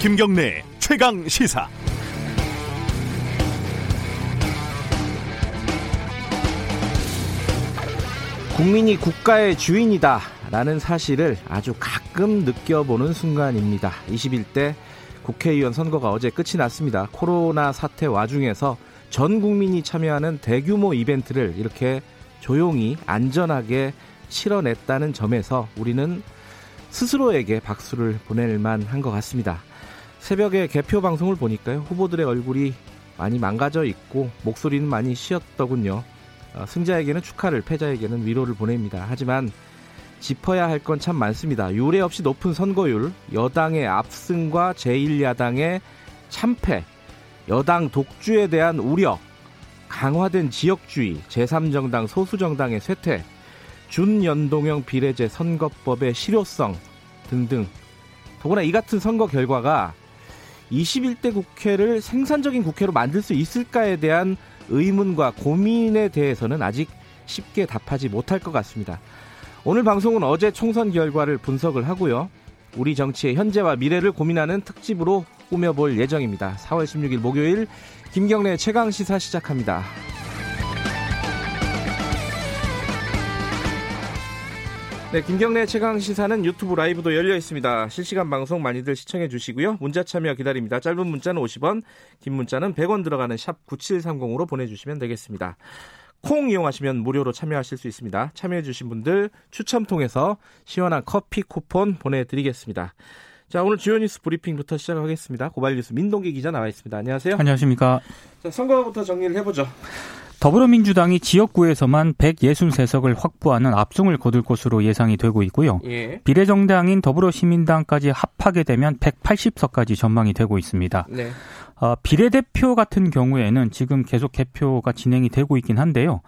김경래 최강 시사. 국민이 국가의 주인이다 라는 사실을 아주 가끔 느껴보는 순간입니다. 21대 국회의원 선거가 어제 끝이 났습니다. 코로나 사태 와중에서 전 국민이 참여하는 대규모 이벤트를 이렇게 조용히 안전하게 치러냈다는 점에서 우리는 스스로에게 박수를 보낼 만한 것 같습니다. 새벽에 개표 방송을 보니까요, 후보들의 얼굴이 많이 망가져 있고 목소리는 많이 쉬었더군요. 승자에게는 축하를, 패자에게는 위로를 보냅니다. 하지만 짚어야 할 건 참 많습니다. 유례 없이 높은 선거율, 여당의 압승과 제1야당의 참패, 여당 독주에 대한 우려, 강화된 지역주의, 제3정당 소수정당의 쇠퇴, 준연동형 비례제 선거법의 실효성 등등. 더구나 이 같은 선거 결과가 21대 국회를 생산적인 국회로 만들 수 있을까에 대한 의문과 고민에 대해서는 아직 쉽게 답하지 못할 것 같습니다. 오늘 방송은 어제 총선 결과를 분석을 하고요, 우리 정치의 현재와 미래를 고민하는 특집으로 꾸며볼 예정입니다. 4월 16일 목요일 김경래 최강시사 시작합니다. 네, 김경래 최강시사는 유튜브 라이브도 열려 있습니다. 실시간 방송 많이들 시청해 주시고요. 문자 참여 기다립니다. 짧은 문자는 50원, 긴 문자는 100원 들어가는 샵 9730으로 보내주시면 되겠습니다. 콩 이용하시면 무료로 참여하실 수 있습니다. 참여해 주신 분들 추첨 통해서 시원한 커피 쿠폰 보내드리겠습니다. 자, 오늘 주요 뉴스 브리핑부터 시작하겠습니다. 고발뉴스 민동기 기자 나와 있습니다. 안녕하세요. 안녕하십니까. 자, 선거부터 정리를 해보죠. 더불어민주당이 지역구에서만 163석을 확보하는 압승을 거둘 것으로 예상이 되고 있고요. 예. 비례정당인 더불어시민당까지 합하게 되면 180석까지 전망이 되고 있습니다. 네. 비례대표 같은 경우에는 지금 계속 개표가 진행이 되고 있긴 한데요.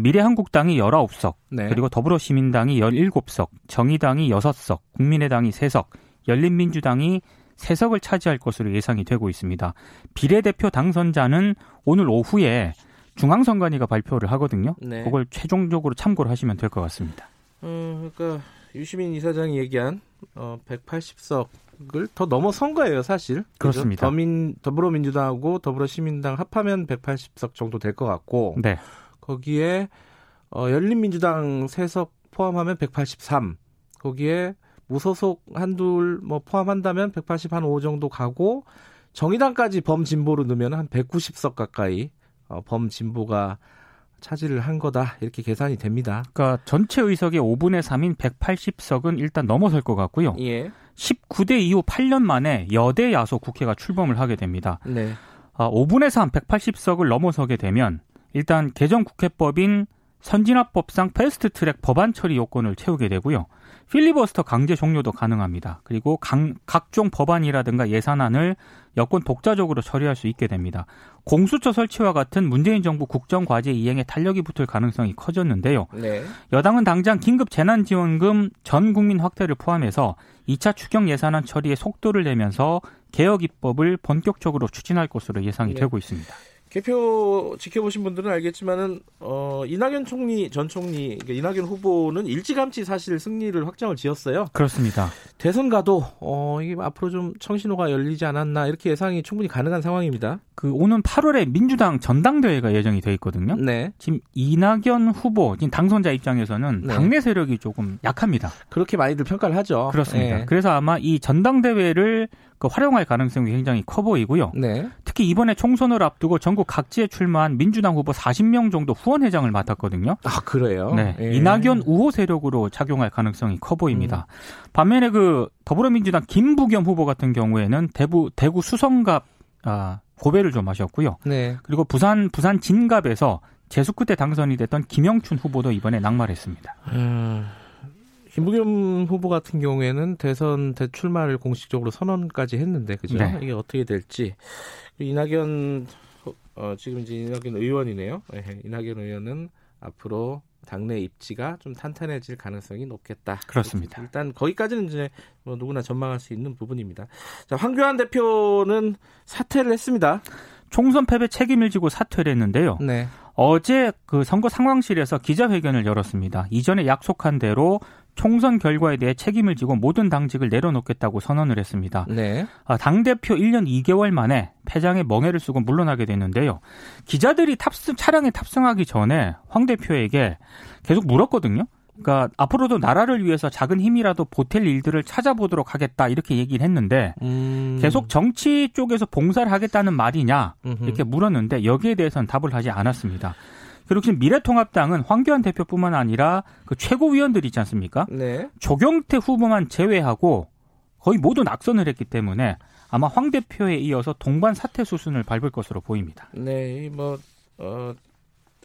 미래한국당이 19석, 네. 그리고 더불어시민당이 17석, 정의당이 6석, 국민의당이 3석, 열린민주당이 3석을 차지할 것으로 예상이 되고 있습니다. 비례대표 당선자는 오늘 오후에 중앙선관위가 발표를 하거든요. 네. 그걸 최종적으로 참고를 하시면 될 것 같습니다. 그러니까 유시민 이사장이 얘기한 180석을 더 넘어선 거예요, 사실. 그렇습니다. 더불어민주당하고 더불어시민당 합하면 180석 정도 될 것 같고, 네. 거기에 열린민주당 3석 포함하면 183, 거기에 무소속 한둘 뭐 포함한다면 180 한 5 정도 가고, 정의당까지 범진보로 넣으면 한 190석 가까이 범진보가 차지를 한 거다, 이렇게 계산이 됩니다. 그러니까 전체 의석의 5분의 3인 180석은 일단 넘어설 것 같고요. 예. 19대 이후 8년 만에 여대 야소 국회가 출범을 하게 됩니다. 네. 5분의 3, 180석을 넘어서게 되면 일단 개정국회법인 선진화법상 패스트트랙 법안 처리 요건을 채우게 되고요. 필리버스터 강제 종료도 가능합니다. 그리고 각종 법안이라든가 예산안을 여권 독자적으로 처리할 수 있게 됩니다. 공수처 설치와 같은 문재인 정부 국정과제 이행에 탄력이 붙을 가능성이 커졌는데요. 네. 여당은 당장 긴급 재난지원금 전 국민 확대를 포함해서 2차 추경 예산안 처리에 속도를 내면서 개혁 입법을 본격적으로 추진할 것으로 예상이, 네. 되고 있습니다. 개표 지켜보신 분들은 알겠지만은 이낙연 총리, 전 총리, 그러니까 이낙연 후보는 일찌감치 사실 승리를 확정을 지었어요. 그렇습니다. 대선 가도 이게 앞으로 좀 청신호가 열리지 않았나, 이렇게 예상이 충분히 가능한 상황입니다. 오는 8월에 민주당 전당대회가 예정이 돼 있거든요. 네. 지금 이낙연 후보, 지금 당선자 입장에서는, 네. 당내 세력이 조금 약합니다. 그렇게 많이들 평가를 하죠. 그렇습니다. 네. 그래서 아마 이 전당대회를 활용할 가능성이 굉장히 커 보이고요. 네. 특히 이번에 총선을 앞두고 전국 각지에 출마한 민주당 후보 40명 정도 후원회장을 맡았거든요. 아, 그래요? 네. 예. 이낙연 우호 세력으로 작용할 가능성이 커 보입니다. 반면에 더불어민주당 김부겸 후보 같은 경우에는 대구 수성갑 고배를 좀 하셨고요. 네. 그리고 부산 진갑에서 재수 끝에 당선이 됐던 김영춘 후보도 이번에 낙마했습니다. 김부겸 후보 같은 경우에는 대선 대출마를 공식적으로 선언까지 했는데, 그죠? 네. 이게 어떻게 될지. 이낙연, 지금 이제 이낙연 의원이네요. 네. 이낙연 의원은 앞으로 당내 입지가 좀 탄탄해질 가능성이 높겠다. 그렇습니다. 일단 거기까지는 이제 뭐 누구나 전망할 수 있는 부분입니다. 자, 황교안 대표는 사퇴를 했습니다. 총선 패배 책임을 지고 사퇴를 했는데요. 네. 어제 선거 상황실에서 기자회견을 열었습니다. 이전에 약속한 대로 총선 결과에 대해 책임을 지고 모든 당직을 내려놓겠다고 선언을 했습니다. 네. 당대표 1년 2개월 만에 패장에 멍해를 쓰고 물러나게 됐는데요. 기자들이 차량에 탑승하기 전에 황 대표에게 계속 물었거든요. 그러니까 앞으로도 나라를 위해서 작은 힘이라도 보탤 일들을 찾아보도록 하겠다 이렇게 얘기를 했는데 계속 정치 쪽에서 봉사를 하겠다는 말이냐 이렇게 물었는데 여기에 대해서는 답을 하지 않았습니다. 그리고 지금 미래통합당은 황교안 대표뿐만 아니라 그 최고위원들이 있지 않습니까? 네. 조경태 후보만 제외하고 거의 모두 낙선을 했기 때문에 아마 황 대표에 이어서 동반 사퇴 수순을 밟을 것으로 보입니다. 네,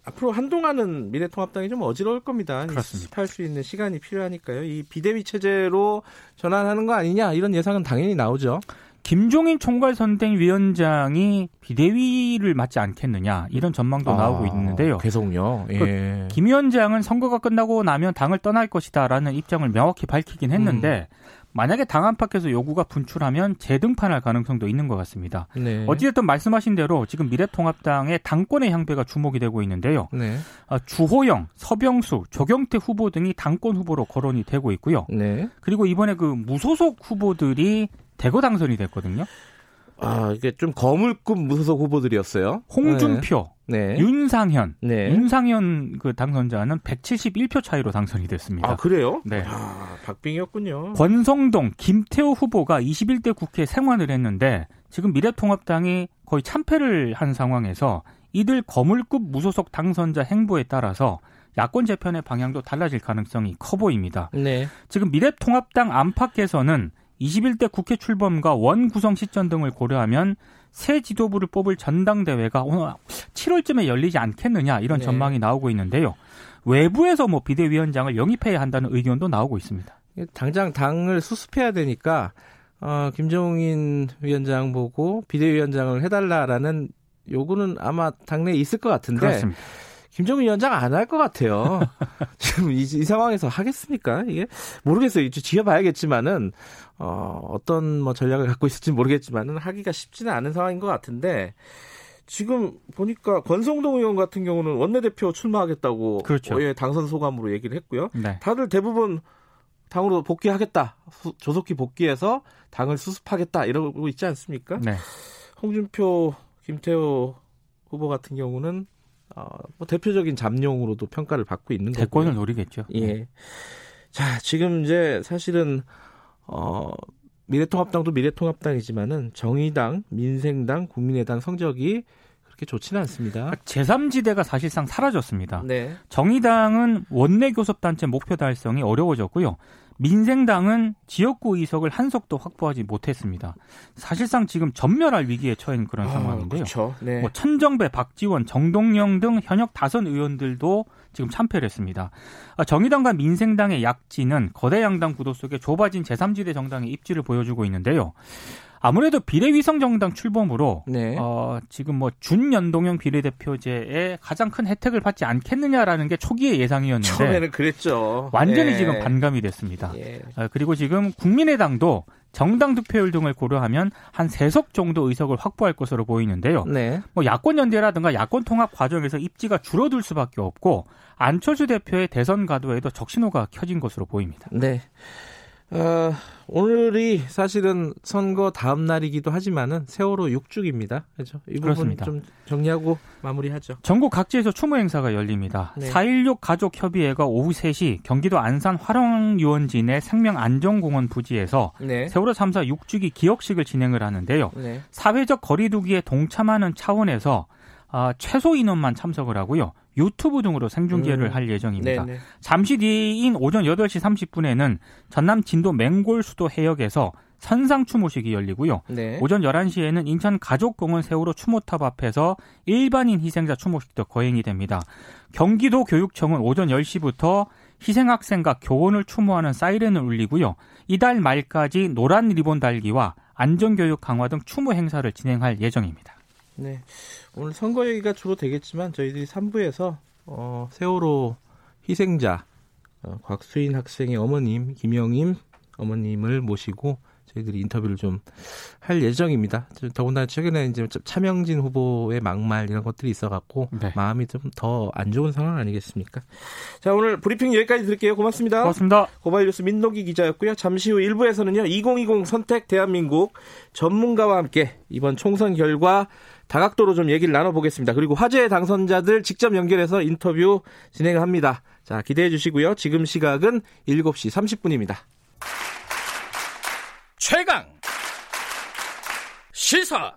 앞으로 한동안은 미래통합당이 좀 어지러울 겁니다. 할 수 있는 시간이 필요하니까요. 이 비대위 체제로 전환하는 거 아니냐 이런 예상은 당연히 나오죠. 김종인 총괄선대위원장이 비대위를 맡지 않겠느냐 이런 전망도 나오고 있는데요. 계속요. 예. 김 위원장은 선거가 끝나고 나면 당을 떠날 것이다 라는 입장을 명확히 밝히긴 했는데 만약에 당 안팎에서 요구가 분출하면 재등판할 가능성도 있는 것 같습니다. 네. 어찌됐든 말씀하신 대로 지금 미래통합당의 당권의 향배가 주목이 되고 있는데요. 네. 주호영, 서병수, 조경태 후보 등이 당권 후보로 거론이 되고 있고요. 네. 그리고 이번에 그 무소속 후보들이 대거 당선이 됐거든요. 이게 좀 거물급 무소속 후보들이었어요. 홍준표, 네. 윤상현, 네. 윤상현 그 당선자는 171표 차이로 당선이 됐습니다. 그래요? 네. 박빙이었군요. 권성동, 김태호 후보가 21대 국회에 생환을 했는데 지금 미래통합당이 거의 참패를 한 상황에서 이들 거물급 무소속 당선자 행보에 따라서 야권 재편의 방향도 달라질 가능성이 커 보입니다. 네. 지금 미래통합당 안팎에서는 21대 국회 출범과 원구성 시점 등을 고려하면 새 지도부를 뽑을 전당대회가 오늘 7월쯤에 열리지 않겠느냐 이런 전망이 나오고 있는데요. 외부에서 비대위원장을 영입해야 한다는 의견도 나오고 있습니다. 당장 당을 수습해야 되니까 김종인 위원장 보고 비대위원장을 해달라라는 요구는 아마 당내에 있을 것 같은데 그렇습니다. 김종인 위원장 안 할 것 같아요. 지금 이 상황에서 하겠습니까? 이게 모르겠어요. 지켜봐야겠지만은 어떤 전략을 갖고 있을지 모르겠지만은 하기가 쉽지는 않은 상황인 것 같은데 지금 보니까 권성동 의원 같은 경우는 원내대표 출마하겠다고 그렇죠. 당선 소감으로 얘기를 했고요. 네. 다들 대부분 당으로 복귀하겠다, 조속히 복귀해서 당을 수습하겠다 이러고 있지 않습니까? 네. 홍준표, 김태호 후보 같은 경우는 대표적인 잠룡으로도 평가를 받고 있는 거고요. 대권을 노리겠죠. 예. 자, 지금 이제 사실은 미래통합당도 미래통합당이지만은 정의당, 민생당, 국민의당 성적이 그렇게 좋지는 않습니다. 제3지대가 사실상 사라졌습니다. 네. 정의당은 원내 교섭단체 목표 달성이 어려워졌고요. 민생당은 지역구 의석을 한 석도 확보하지 못했습니다. 사실상 지금 전멸할 위기에 처한 그런 상황인데요. 그렇죠. 네. 천정배, 박지원, 정동영 등 현역 다선 의원들도 지금 참패를 했습니다. 정의당과 민생당의 약진은 거대 양당 구도 속에 좁아진 제3지대 정당의 입지를 보여주고 있는데요. 아무래도 비례위성 정당 출범으로 네. 지금 준연동형 비례대표제의 가장 큰 혜택을 받지 않겠느냐라는 게 초기의 예상이었는데 처음에는 그랬죠. 완전히 네. 지금 반감이 됐습니다. 예. 그리고 지금 국민의당도 정당 득표율 등을 고려하면 한 3석 정도 의석을 확보할 것으로 보이는데요. 네. 야권 연대라든가 야권 통합 과정에서 입지가 줄어들 수밖에 없고 안철수 대표의 대선 가도에도 적신호가 켜진 것으로 보입니다. 네. 오늘이 사실은 선거 다음 날이기도 하지만은 세월호 6주기입니다. 그렇죠? 이 부분 좀 정리하고 마무리하죠. 전국 각지에서 추모 행사가 열립니다. 네. 4.16 가족협의회가 오후 3시 경기도 안산 화령유원진의 생명안전공원 부지에서 네. 세월호 참사 6주기 기억식을 진행을 하는데요. 네. 사회적 거리 두기에 동참하는 차원에서 최소 인원만 참석을 하고요. 유튜브 등으로 생중계를 할 예정입니다. 네네. 잠시 뒤인 오전 8시 30분에는 전남 진도 맹골수도 해역에서 선상 추모식이 열리고요. 네. 오전 11시에는 인천 가족공원 세월호 추모탑 앞에서 일반인 희생자 추모식도 거행이 됩니다. 경기도 교육청은 오전 10시부터 희생학생과 교원을 추모하는 사이렌을 울리고요. 이달 말까지 노란 리본 달기와 안전교육 강화 등 추모 행사를 진행할 예정입니다. 네, 오늘 선거 얘기가 주로 되겠지만 저희들이 3부에서 세월호 희생자 곽수인 학생의 어머님 김영임 어머님을 모시고 저희들이 인터뷰를 좀 할 예정입니다. 더군다나 최근에 이제 차명진 후보의 막말 이런 것들이 있어갖고 네. 마음이 좀 더 안 좋은 상황 아니겠습니까? 자, 오늘 브리핑 여기까지 드릴게요. 고맙습니다. 고맙습니다. 고발뉴스 민노기 기자였고요. 잠시 후 1부에서는요. 2020 선택 대한민국 전문가와 함께 이번 총선 결과 다각도로 좀 얘기를 나눠보겠습니다. 그리고 화제의 당선자들 직접 연결해서 인터뷰 진행을 합니다. 자, 기대해 주시고요. 지금 시각은 7시 30분입니다. 최강 시사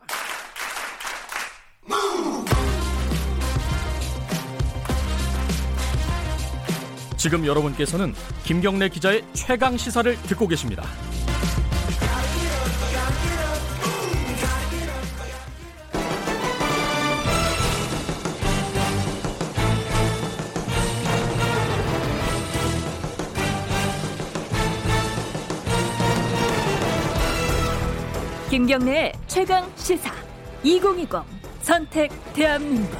지금 여러분께서는 김경래 기자의 최강 시사를 듣고 계십니다. 김경래의 최강 시사 2020 선택 대한민국.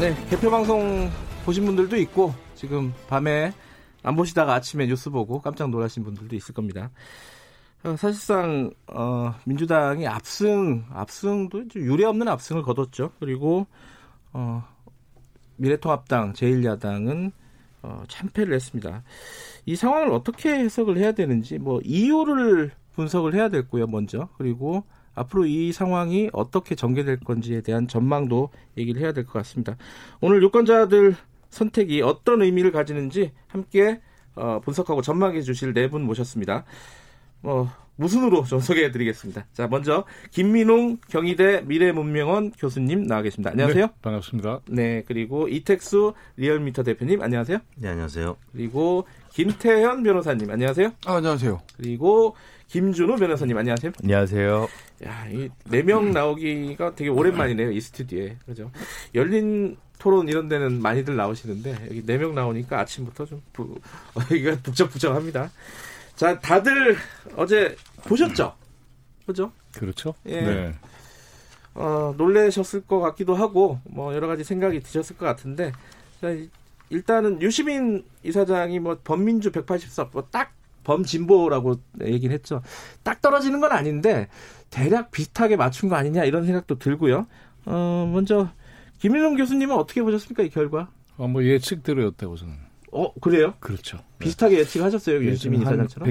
네, 개표 방송 보신 분들도 있고 지금 밤에 안 보시다가 아침에 뉴스 보고 깜짝 놀라신 분들도 있을 겁니다. 사실상 민주당이 압승도 유례없는 압승을 거뒀죠. 그리고 미래통합당 제1야당은 참패를 했습니다. 이 상황을 어떻게 해석을 해야 되는지 이유를 분석을 해야 될 거예요, 먼저. 그리고 앞으로 이 상황이 어떻게 전개될 건지에 대한 전망도 얘기를 해야 될 것 같습니다. 오늘 유권자들 선택이 어떤 의미를 가지는지 함께 분석하고 전망해 주실 네 분 모셨습니다. 무순으로 좀 소개해 드리겠습니다. 자, 먼저 김민웅 경희대 미래문명원 교수님 나와 계십니다. 안녕하세요. 네, 반갑습니다. 네, 그리고 이택수 리얼미터 대표님 안녕하세요. 네, 안녕하세요. 그리고 김태현 변호사님 안녕하세요. 아, 안녕하세요. 그리고 김준호 변호사님 안녕하세요. 안녕하세요. 야, 이 네 명 나오기가 되게 오랜만이네요, 이 스튜디오에. 그렇죠. 열린 토론 이런 데는 많이들 나오시는데 여기 네 명 나오니까 아침부터 좀 여기가 북적북적합니다. 자, 다들 어제 보셨죠? 그죠? 그렇죠. 예. 네. 놀라셨을 것 같기도 하고, 여러 가지 생각이 드셨을 것 같은데, 자, 일단은 유시민 이사장이 범민주 184, 딱 범진보라고 얘기를 했죠. 딱 떨어지는 건 아닌데, 대략 비슷하게 맞춘 거 아니냐, 이런 생각도 들고요. 먼저, 김민웅 교수님은 어떻게 보셨습니까, 이 결과? 예측대로였다고 저는. 그래요? 그렇죠. 비슷하게 예측하셨어요, 유시민 이사장처럼?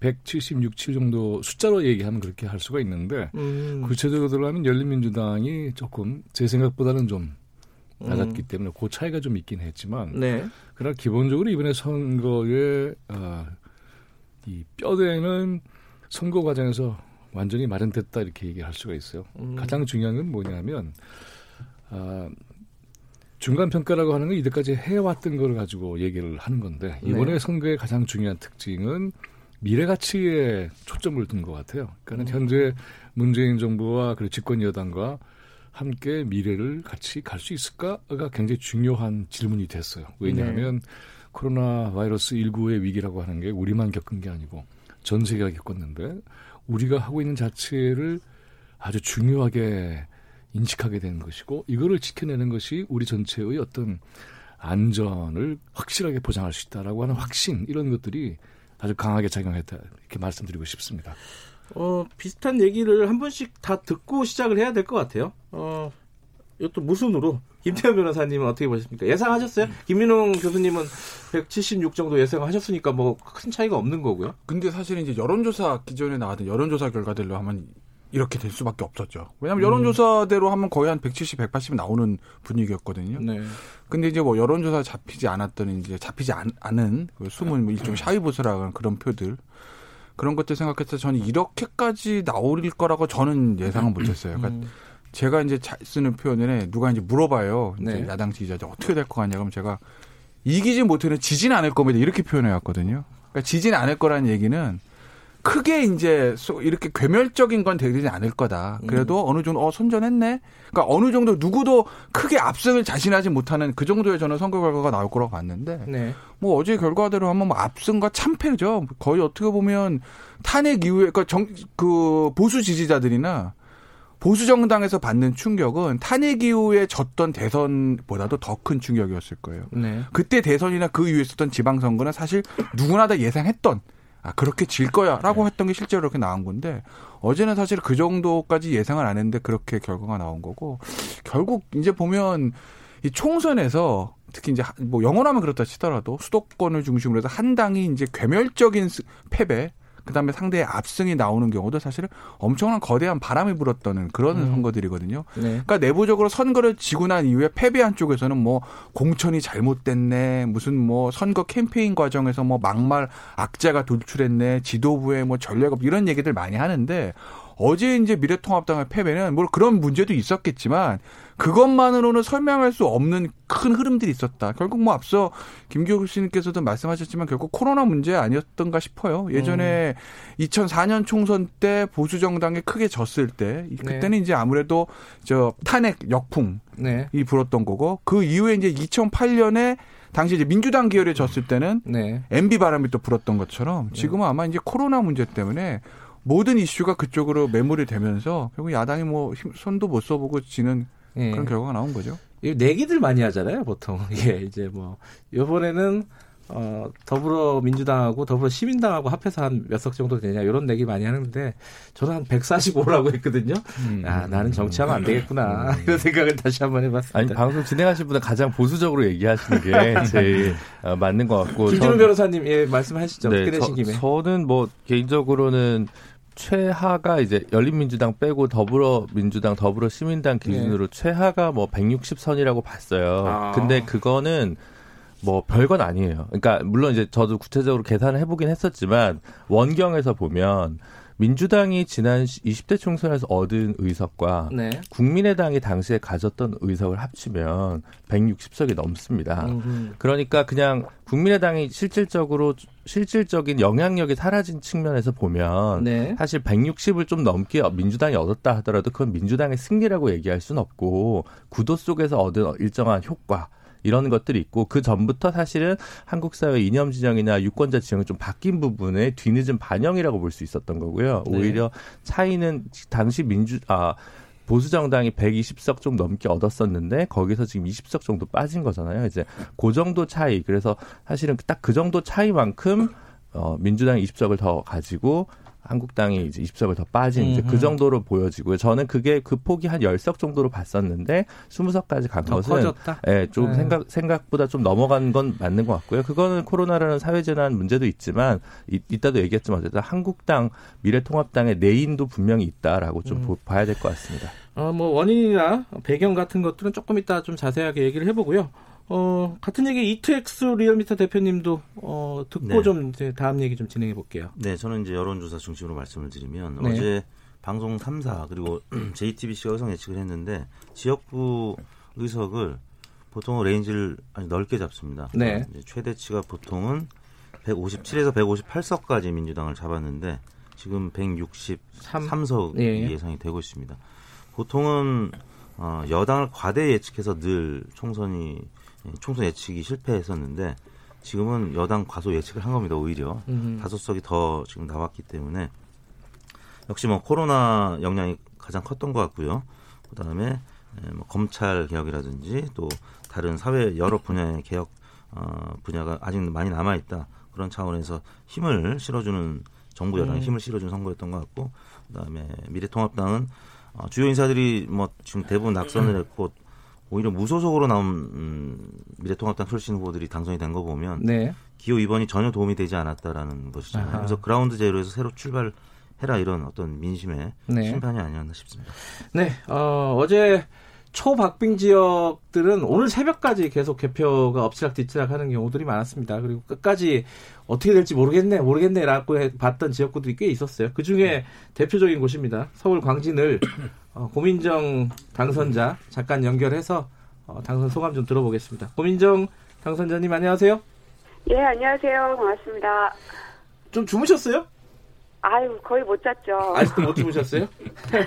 176 정도 숫자로 얘기하면 그렇게 할 수가 있는데 구체적으로 들어가면 열린민주당이 조금 제 생각보다는 좀 낮았기 때문에 그 차이가 좀 있긴 했지만 네. 그러나 기본적으로 이번에 선거의 이 뼈대는 선거 과정에서 완전히 마련됐다 이렇게 얘기할 수가 있어요. 가장 중요한 건 뭐냐면 중간평가라고 하는 건 이때까지 해왔던 걸 가지고 얘기를 하는 건데 이번에 네. 선거의 가장 중요한 특징은 미래가치에 초점을 둔 것 같아요. 그러니까 현재 문재인 정부와 그리고 집권여당과 함께 미래를 같이 갈 수 있을까가 굉장히 중요한 질문이 됐어요. 왜냐하면 네. 코로나 바이러스 19의 위기라고 하는 게 우리만 겪은 게 아니고 전 세계가 겪었는데 우리가 하고 있는 자체를 아주 중요하게 인식하게 되는 것이고 이거를 지켜내는 것이 우리 전체의 어떤 안전을 확실하게 보장할 수 있다라고 하는 확신 이런 것들이 아주 강하게 작용했다 이렇게 말씀드리고 싶습니다. 비슷한 얘기를 한 번씩 다 듣고 시작을 해야 될 것 같아요. 이것도 무순으로 김태현 변호사님은 어떻게 보셨습니까? 예상하셨어요? 김민웅 교수님은 176 정도 예상하셨으니까 큰 차이가 없는 거고요. 근데 사실은 이제 여론조사 기존에 나왔던 여론조사 결과들로 하면 이렇게 될 수밖에 없었죠. 왜냐하면 여론조사대로 하면 거의 한 170, 180 나오는 분위기였거든요. 네. 근데 이제 여론조사 잡히지 않았던 이제 잡히지 않은 숨은 일종의 샤이보스라고 하는 그런 표들 그런 것들 생각해서 저는 이렇게까지 나올 거라고 저는 예상은 못했어요. 그러니까 제가 이제 쓰는 표현에 누가 이제 물어봐요. 이제 네. 야당 지지자 어떻게 될 것 같냐 그럼 제가 이기지 못해는 지진 않을 겁니다. 이렇게 표현해 왔거든요. 그러니까 지진 않을 거라는 얘기는. 크게 이제 이렇게 괴멸적인 건 되지 않을 거다. 그래도 어느 정도 선전했네. 그러니까 어느 정도 누구도 크게 압승을 자신하지 못하는 그 정도의 저는 선거 결과가 나올 거라고 봤는데 네. 어제 결과대로 하면 압승과 참패죠. 거의 어떻게 보면 탄핵 이후에 그러니까 보수 지지자들이나 보수 정당에서 받는 충격은 탄핵 이후에 졌던 대선보다도 더 큰 충격이었을 거예요. 네. 그때 대선이나 그 이후에 있었던 지방선거는 사실 누구나 다 예상했던, 아, 그렇게 질 거야라고 했던 게 실제로 이렇게 나온 건데, 어제는 사실 그 정도까지 예상을 안 했는데 그렇게 결과가 나온 거고, 결국 이제 보면 이 총선에서 특히 이제 뭐 영원하면 그렇다 치더라도 수도권을 중심으로 해서 한 당이 이제 괴멸적인 패배, 그다음에 상대의 압승이 나오는 경우도 사실은 엄청난 거대한 바람이 불었다는 그런 선거들이거든요. 네. 그러니까 내부적으로 선거를 지고 난 이후에 패배한 쪽에서는 뭐 공천이 잘못됐네, 무슨 뭐 선거 캠페인 과정에서 뭐 막말 악재가 돌출했네, 지도부의 뭐 전략업 이런 얘기들 많이 하는데, 어제 이제 미래통합당의 패배는 뭘 그런 문제도 있었겠지만 그것만으로는 설명할 수 없는 큰 흐름들이 있었다. 결국 뭐 앞서 김 교수님께서도 말씀하셨지만 결국 코로나 문제 아니었던가 싶어요. 예전에 2004년 총선 때 보수 정당에 크게 졌을 때, 그때는 네. 이제 아무래도 저 탄핵 역풍이 네. 불었던 거고, 그 이후에 이제 2008년에 당시 이제 민주당 계열에 졌을 때는 네. MB 바람이 또 불었던 것처럼 지금은 아마 이제 코로나 문제 때문에 모든 이슈가 그쪽으로 매몰이 되면서 결국 야당이 뭐 손도 못 써보고 지는 예. 그런 결과가 나온 거죠. 내기들 많이 하잖아요, 보통. 예, 이제 뭐 이번에는 더불어민주당하고 더불어시민당하고 합해서 한 몇 석 정도 되냐 이런 내기 많이 하는데, 저는 한 145라고 했거든요. 아, 나는 정치하면 안 되겠구나 이런 생각을 다시 한번 해봤습니다. 아니, 방송 진행하신 분은 가장 보수적으로 얘기하시는 게 제일 맞는 것 같고. 김준호 변호사님, 예, 말씀하시죠. 네, 끝내신 김에. 저는 뭐 개인적으로는 최하가 이제 열린민주당 빼고 더불어민주당, 더불어시민당 기준으로 네. 최하가 뭐 160선이라고 봤어요. 아. 근데 그거는 뭐 별건 아니에요. 그러니까 물론 이제 저도 구체적으로 계산을 해보긴 했었지만 원경에서 보면 민주당이 지난 20대 총선에서 얻은 의석과 네. 국민의당이 당시에 가졌던 의석을 합치면 160석이 넘습니다. 그러니까 그냥 국민의당이 실질적인 영향력이 사라진 측면에서 보면 네. 사실 160을 좀 넘게 민주당이 얻었다 하더라도 그건 민주당의 승리라고 얘기할 수는 없고, 구도 속에서 얻은 일정한 효과 이런 것들이 있고, 그 전부터 사실은 한국 사회 이념 지정이나 유권자 지정이 좀 바뀐 부분의 뒤늦은 반영이라고 볼 수 있었던 거고요. 오히려 네. 차이는 당시 보수 정당이 120석 좀 넘게 얻었었는데 거기서 지금 20석 정도 빠진 거잖아요. 이제 그 정도 차이. 그래서 사실은 딱 그 정도 차이만큼 민주당이 20석을 더 가지고 한국당이 이제 20석을 더 빠진 이제 그 정도로 보여지고요. 저는 그게 그 폭이 한 10석 정도로 봤었는데 20석까지 간 것은 커졌다. 예, 좀 생각보다 좀 넘어간 건 맞는 것 같고요. 그거는 코로나라는 사회재난 문제도 있지만 이따도 얘기했지만 어쨌든 한국당, 미래통합당의 내인도 분명히 있다라고 좀 봐야 될 것 같습니다. 뭐 원인이나 배경 같은 것들은 조금 이따 좀 자세하게 얘기를 해보고요. 같은 얘기 이택수 리얼미터 대표님도 듣고 네. 좀 이제 다음 얘기 좀 진행해 볼게요. 네, 저는 이제 여론조사 중심으로 말씀을 드리면 네. 어제 방송 3사 그리고 JTBC가 의석 예측을 했는데 지역구 의석을 보통 레인지를 아주 넓게 잡습니다. 네. 이제 최대치가 보통은 157에서 158석까지 민주당을 잡았는데 지금 163석이 예. 예상이 되고 있습니다. 보통은 여당을 과대 예측해서 늘 총선 예측이 실패했었는데 지금은 여당 과소 예측을 한 겁니다. 오히려 5석이 더 지금 나왔기 때문에 역시 뭐 코로나 영향이 가장 컸던 것 같고요. 그다음에 뭐 검찰 개혁이라든지 또 다른 사회 여러 분야의 개혁 분야가 아직 많이 남아있다. 그런 차원에서 힘을 실어주는 정부 여당의 힘을 실어주는 선거였던 것 같고, 그다음에 미래통합당은 주요 인사들이 뭐 지금 대부분 낙선을 했고 오히려 무소속으로 나온 미래통합당 출신 후보들이 당선이 된 거 보면 네. 기호 2번이 전혀 도움이 되지 않았다라는 것이잖아요. 아하. 그래서 그라운드 제로에서 새로 출발해라 이런 어떤 민심의 네. 심판이 아니었나 싶습니다. 네, 어제 초박빙 지역들은 오늘 새벽까지 계속 개표가 엎치락뒤치락 하는 경우들이 많았습니다. 그리고 끝까지 어떻게 될지 모르겠네라고 봤던 지역구들이 꽤 있었어요. 그중에 대표적인 곳입니다. 서울 광진을 고민정 당선자 잠깐 연결해서 당선 소감 좀 들어보겠습니다. 고민정 당선자님, 안녕하세요. 예, 안녕하세요. 반갑습니다. 좀 주무셨어요? 아유, 거의 못 잤죠. 아직도 못 주무셨어요?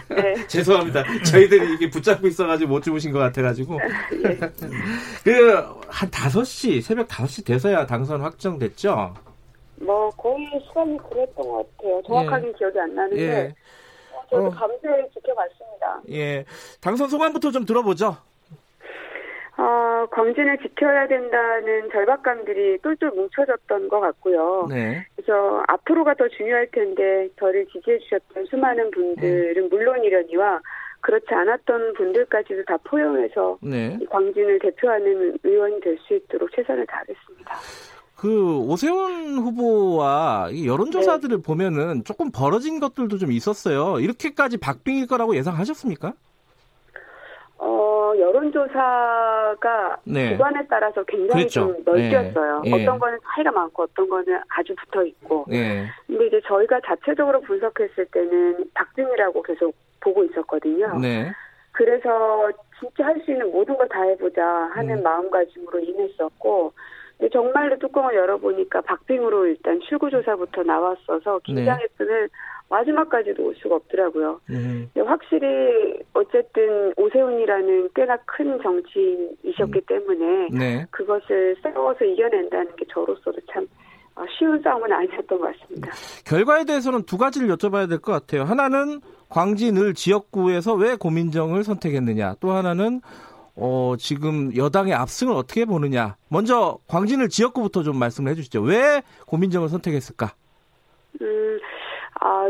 네. 죄송합니다. 저희들이 이게 붙잡고 있어가지고 못 주무신 것 같아가지고. 예. 한 5시, 새벽 5시 돼서야 당선 확정됐죠? 뭐, 거의 시간이 그랬던 것 같아요. 정확하게 예. 기억이 안 나는데. 예. 저도 감세를 지켜봤습니다. 예, 당선 소감부터 좀 들어보죠. 검진을 지켜야 된다는 절박감들이 똘똘 뭉쳐졌던 것 같고요. 네. 그래서 앞으로가 더 중요할 텐데 저를 지지해 주셨던 수많은 분들은 물론이려니와 그렇지 않았던 분들까지도 다 포용해서 이 광진을 대표하는 의원이 될 수 있도록 최선을 다하겠습니다. 그 오세훈 후보와 이 여론조사들을 보면은 조금 벌어진 것들도 좀 있었어요. 이렇게까지 박빙일 거라고 예상하셨습니까? 여론조사가 구간에 따라서 굉장히 좀 넓였어요. 어떤 거는 차이가 많고 어떤 거는 아주 붙어있고. 근데 이제 저희가 자체적으로 분석했을 때는 박빙이라고 계속 보고 있었거든요. 그래서 진짜 할 수 있는 모든 걸 다 해보자 하는 마음가짐으로 임했었고, 근데 정말로 뚜껑을 열어보니까 박빙으로 일단 출구조사부터 나왔어서 긴장했으면 마지막까지도 올 수가 없더라고요. 근데 확실히 어쨌든 오세훈이라는 꽤나 큰 정치인이셨기 때문에 그것을 싸워서 이겨낸다는 게 저로서도 참 쉬운 싸움은 아니었던 것 같습니다. 결과에 대해서는 두 가지를 여쭤봐야 될 것 같아요. 하나는 광진을 지역구에서 왜 고민정을 선택했느냐. 또 하나는 지금 여당의 압승을 어떻게 보느냐. 먼저 광진을 지역구부터 좀 말씀을 해주시죠. 왜 고민정을 선택했을까?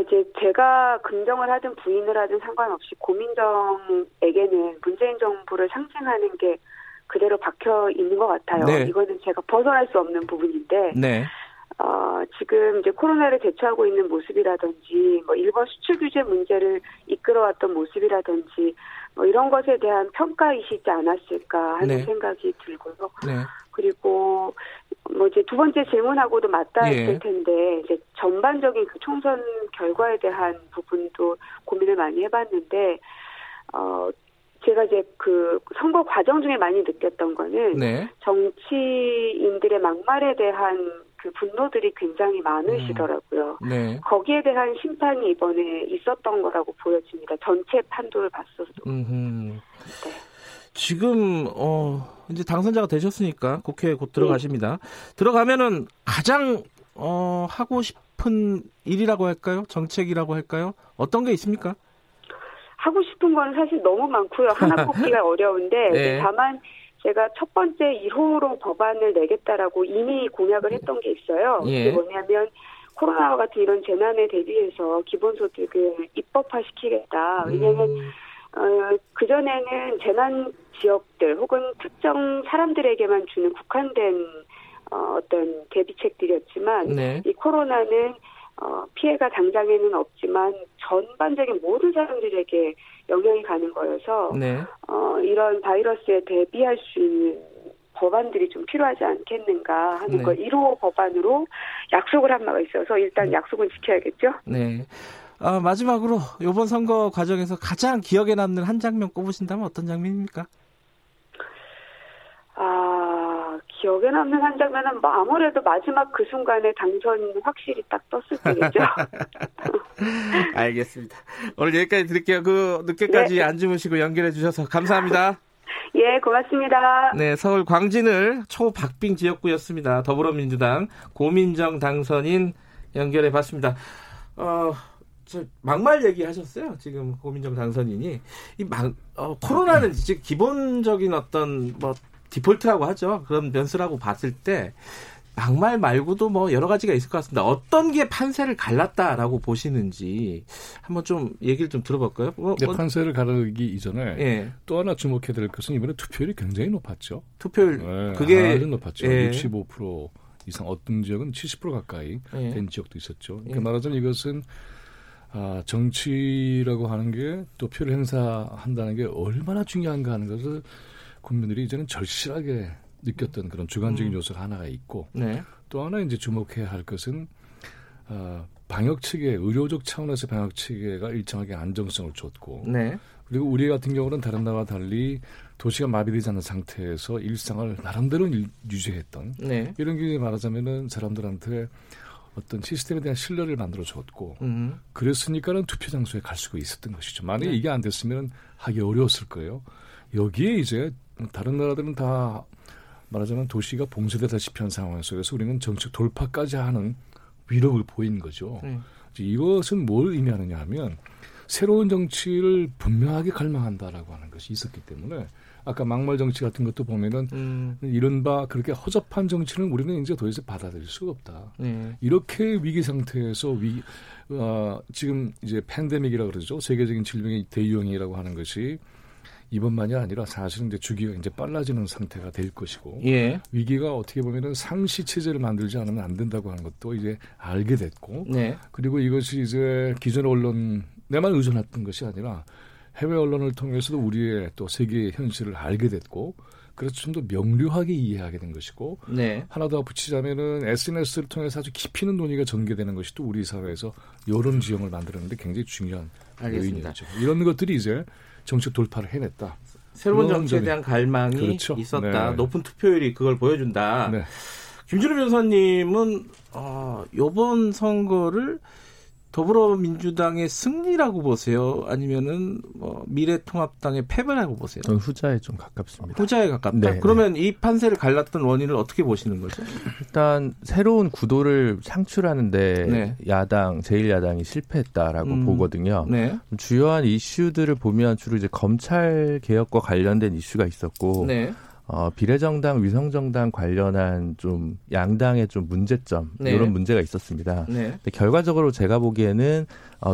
이제 제가 긍정을 하든 부인을 하든 상관없이 고민정에게는 문재인 정부를 상징하는 게 그대로 박혀 있는 것 같아요. 이거는 제가 벗어날 수 없는 부분인데. 지금 이제 코로나를 대처하고 있는 모습이라든지, 뭐 일본 수출 규제 문제를 이끌어왔던 모습이라든지, 뭐 이런 것에 대한 평가이시지 않았을까 하는 생각이 들고요. 그리고 뭐 이제 두 번째 질문하고도 맞닿아 있을 텐데, 이제 전반적인 그 총선 결과에 대한 부분도 고민을 많이 해봤는데, 제가 이제 그 선거 과정 중에 많이 느꼈던 거는 정치인들의 막말에 대한 그 분노들이 굉장히 많으시더라고요. 거기에 대한 심판이 이번에 있었던 거라고 보여집니다. 전체 판도를 봤어도. 지금 이제 당선자가 되셨으니까 국회에 곧 들어가십니다. 들어가면은 가장 하고 싶은 일이라고 할까요? 정책이라고 할까요? 어떤 게 있습니까? 하고 싶은 건 사실 너무 많고요. 하나 꼽기가 어려운데 다만 제가 첫 번째 1호로 법안을 내겠다라고 이미 공약을 했던 게 있어요. 그게 뭐냐면 코로나와 같은 이런 재난에 대비해서 기본소득을 입법화시키겠다. 왜냐하면 그전에는 재난 지역들 혹은 특정 사람들에게만 주는 국한된 어떤 대비책들이었지만 이 코로나는 피해가 당장에는 없지만 전반적인 모든 사람들에게 영향이 가는 거여서 이런 바이러스에 대비할 수 있는 법안들이 좀 필요하지 않겠는가 하는 걸 1호 법안으로 약속을 한 바가 있어서 일단 약속은 지켜야겠죠. 마지막으로 이번 선거 과정에서 가장 기억에 남는 한 장면 꼽으신다면 어떤 장면입니까? 기억에 남는 한 장면은 뭐 아무래도 마지막 그 순간에 당선이 확실히 딱 떴을 때겠죠. 알겠습니다. 오늘 여기까지 드릴게요. 그 늦게까지 안 주무시고 연결해 주셔서 감사합니다. 예, 고맙습니다. 네, 서울 광진을 초박빙 지역구였습니다. 더불어민주당 고민정 당선인 연결해 봤습니다. 저 막말 얘기하셨어요. 지금 고민정 당선인이 이 코로나는 이제 기본적인 어떤 뭐 디폴트라고 하죠. 그런 변수라고 봤을 때 막말 말고도 뭐 여러 가지가 있을 것 같습니다. 어떤 게 판세를 갈랐다라고 보시는지 한번 좀 얘기를 좀 들어볼까요? 판세를 가르기 이전에 또 하나 주목해야 될 것은 이번에 투표율이 굉장히 높았죠. 투표율 그게 아주 높았죠. 65% 이상, 어떤 지역은 70% 가까이 된 지역도 있었죠. 그러니까 말하자면 이것은 정치라고 하는 게 또 표를 행사한다는 게 얼마나 중요한가 하는 것을 국민들이 이제는 절실하게 느꼈던 그런 주관적인 요소가 하나가 있고, 또 하나 이제 주목해야 할 것은 방역 체계, 의료적 차원에서 방역 체계가 일정하게 안정성을 줬고, 그리고 우리 같은 경우는 다른 나라와 달리 도시가 마비되지 않은 상태에서 일상을 나름대로 유지했던 이런 게 말하자면은 사람들한테 어떤 시스템에 대한 신뢰를 만들어줬고, 그랬으니까는 투표 장소에 갈 수가 있었던 것이죠. 만약에 이게 안 됐으면 하기 어려웠을 거예요. 여기에 이제 다른 나라들은 다 말하자면 도시가 봉쇄되다시피 한 상황 속에서 우리는 정책 돌파까지 하는 위력을 보인 거죠. 이것은 뭘 의미하느냐 하면 새로운 정치를 분명하게 갈망한다라고 하는 것이 있었기 때문에 아까 막말 정치 같은 것도 보면은 이른바 그렇게 허접한 정치는 우리는 이제 도대체 받아들일 수가 없다. 네. 이렇게 위기 상태에서 지금 이제 팬데믹이라고 그러죠. 세계적인 질병의 대유행이라고 하는 것이 이번만이 아니라 사실은 이제 주기가 이제 빨라지는 상태가 될 것이고 예. 위기가 어떻게 보면은 상시 체제를 만들지 않으면 안 된다고 하는 것도 이제 알게 됐고 네. 그리고 이것이 이제 기존 언론에만 의존했던 것이 아니라 해외 언론을 통해서도 우리의 또 세계의 현실을 알게 됐고 그래서 좀 더 명료하게 이해하게 된 것이고 네. 하나 더 붙이자면은 SNS를 통해서 아주 깊이 있는 논의가 전개되는 것이 또 우리 사회에서 여론 지형을 만드는데 굉장히 중요한 요인이었죠. 이런 것들이 이제 정치 돌파를 해냈다. 새로운 정치에 대한 갈망이 그렇죠. 있었다. 네. 높은 투표율이 그걸 보여준다. 네. 김준호 변호사님은 이번 선거를 더불어민주당의 승리라고 보세요? 아니면은 미래통합당의 패배라고 보세요? 저는 후자에 좀 가깝습니다. 후자에 가깝다. 네, 그러면 네. 이 판세를 갈랐던 원인을 어떻게 보시는 거죠? 일단 새로운 구도를 창출하는데 네. 야당, 제1야당이 실패했다라고 보거든요. 네. 주요한 이슈들을 보면 주로 이제 검찰 개혁과 관련된 이슈가 있었고 네. 비례정당, 위성정당 관련한 좀 양당의 좀 문제점 네. 이런 문제가 있었습니다. 네. 근데 결과적으로 제가 보기에는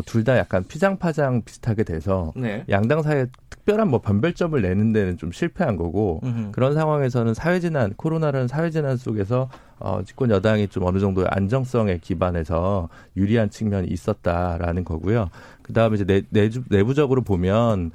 둘 다 약간 피장파장 비슷하게 돼서 네. 양당 사이에 특별한 뭐 변별점을 내는 데는 좀 실패한 거고 그런 상황에서는 사회진안, 코로나라는 사회진안 속에서 집권 여당이 좀 어느 정도의 안정성에 기반해서 유리한 측면이 있었다라는 거고요. 그다음에 이제 내부적으로 보면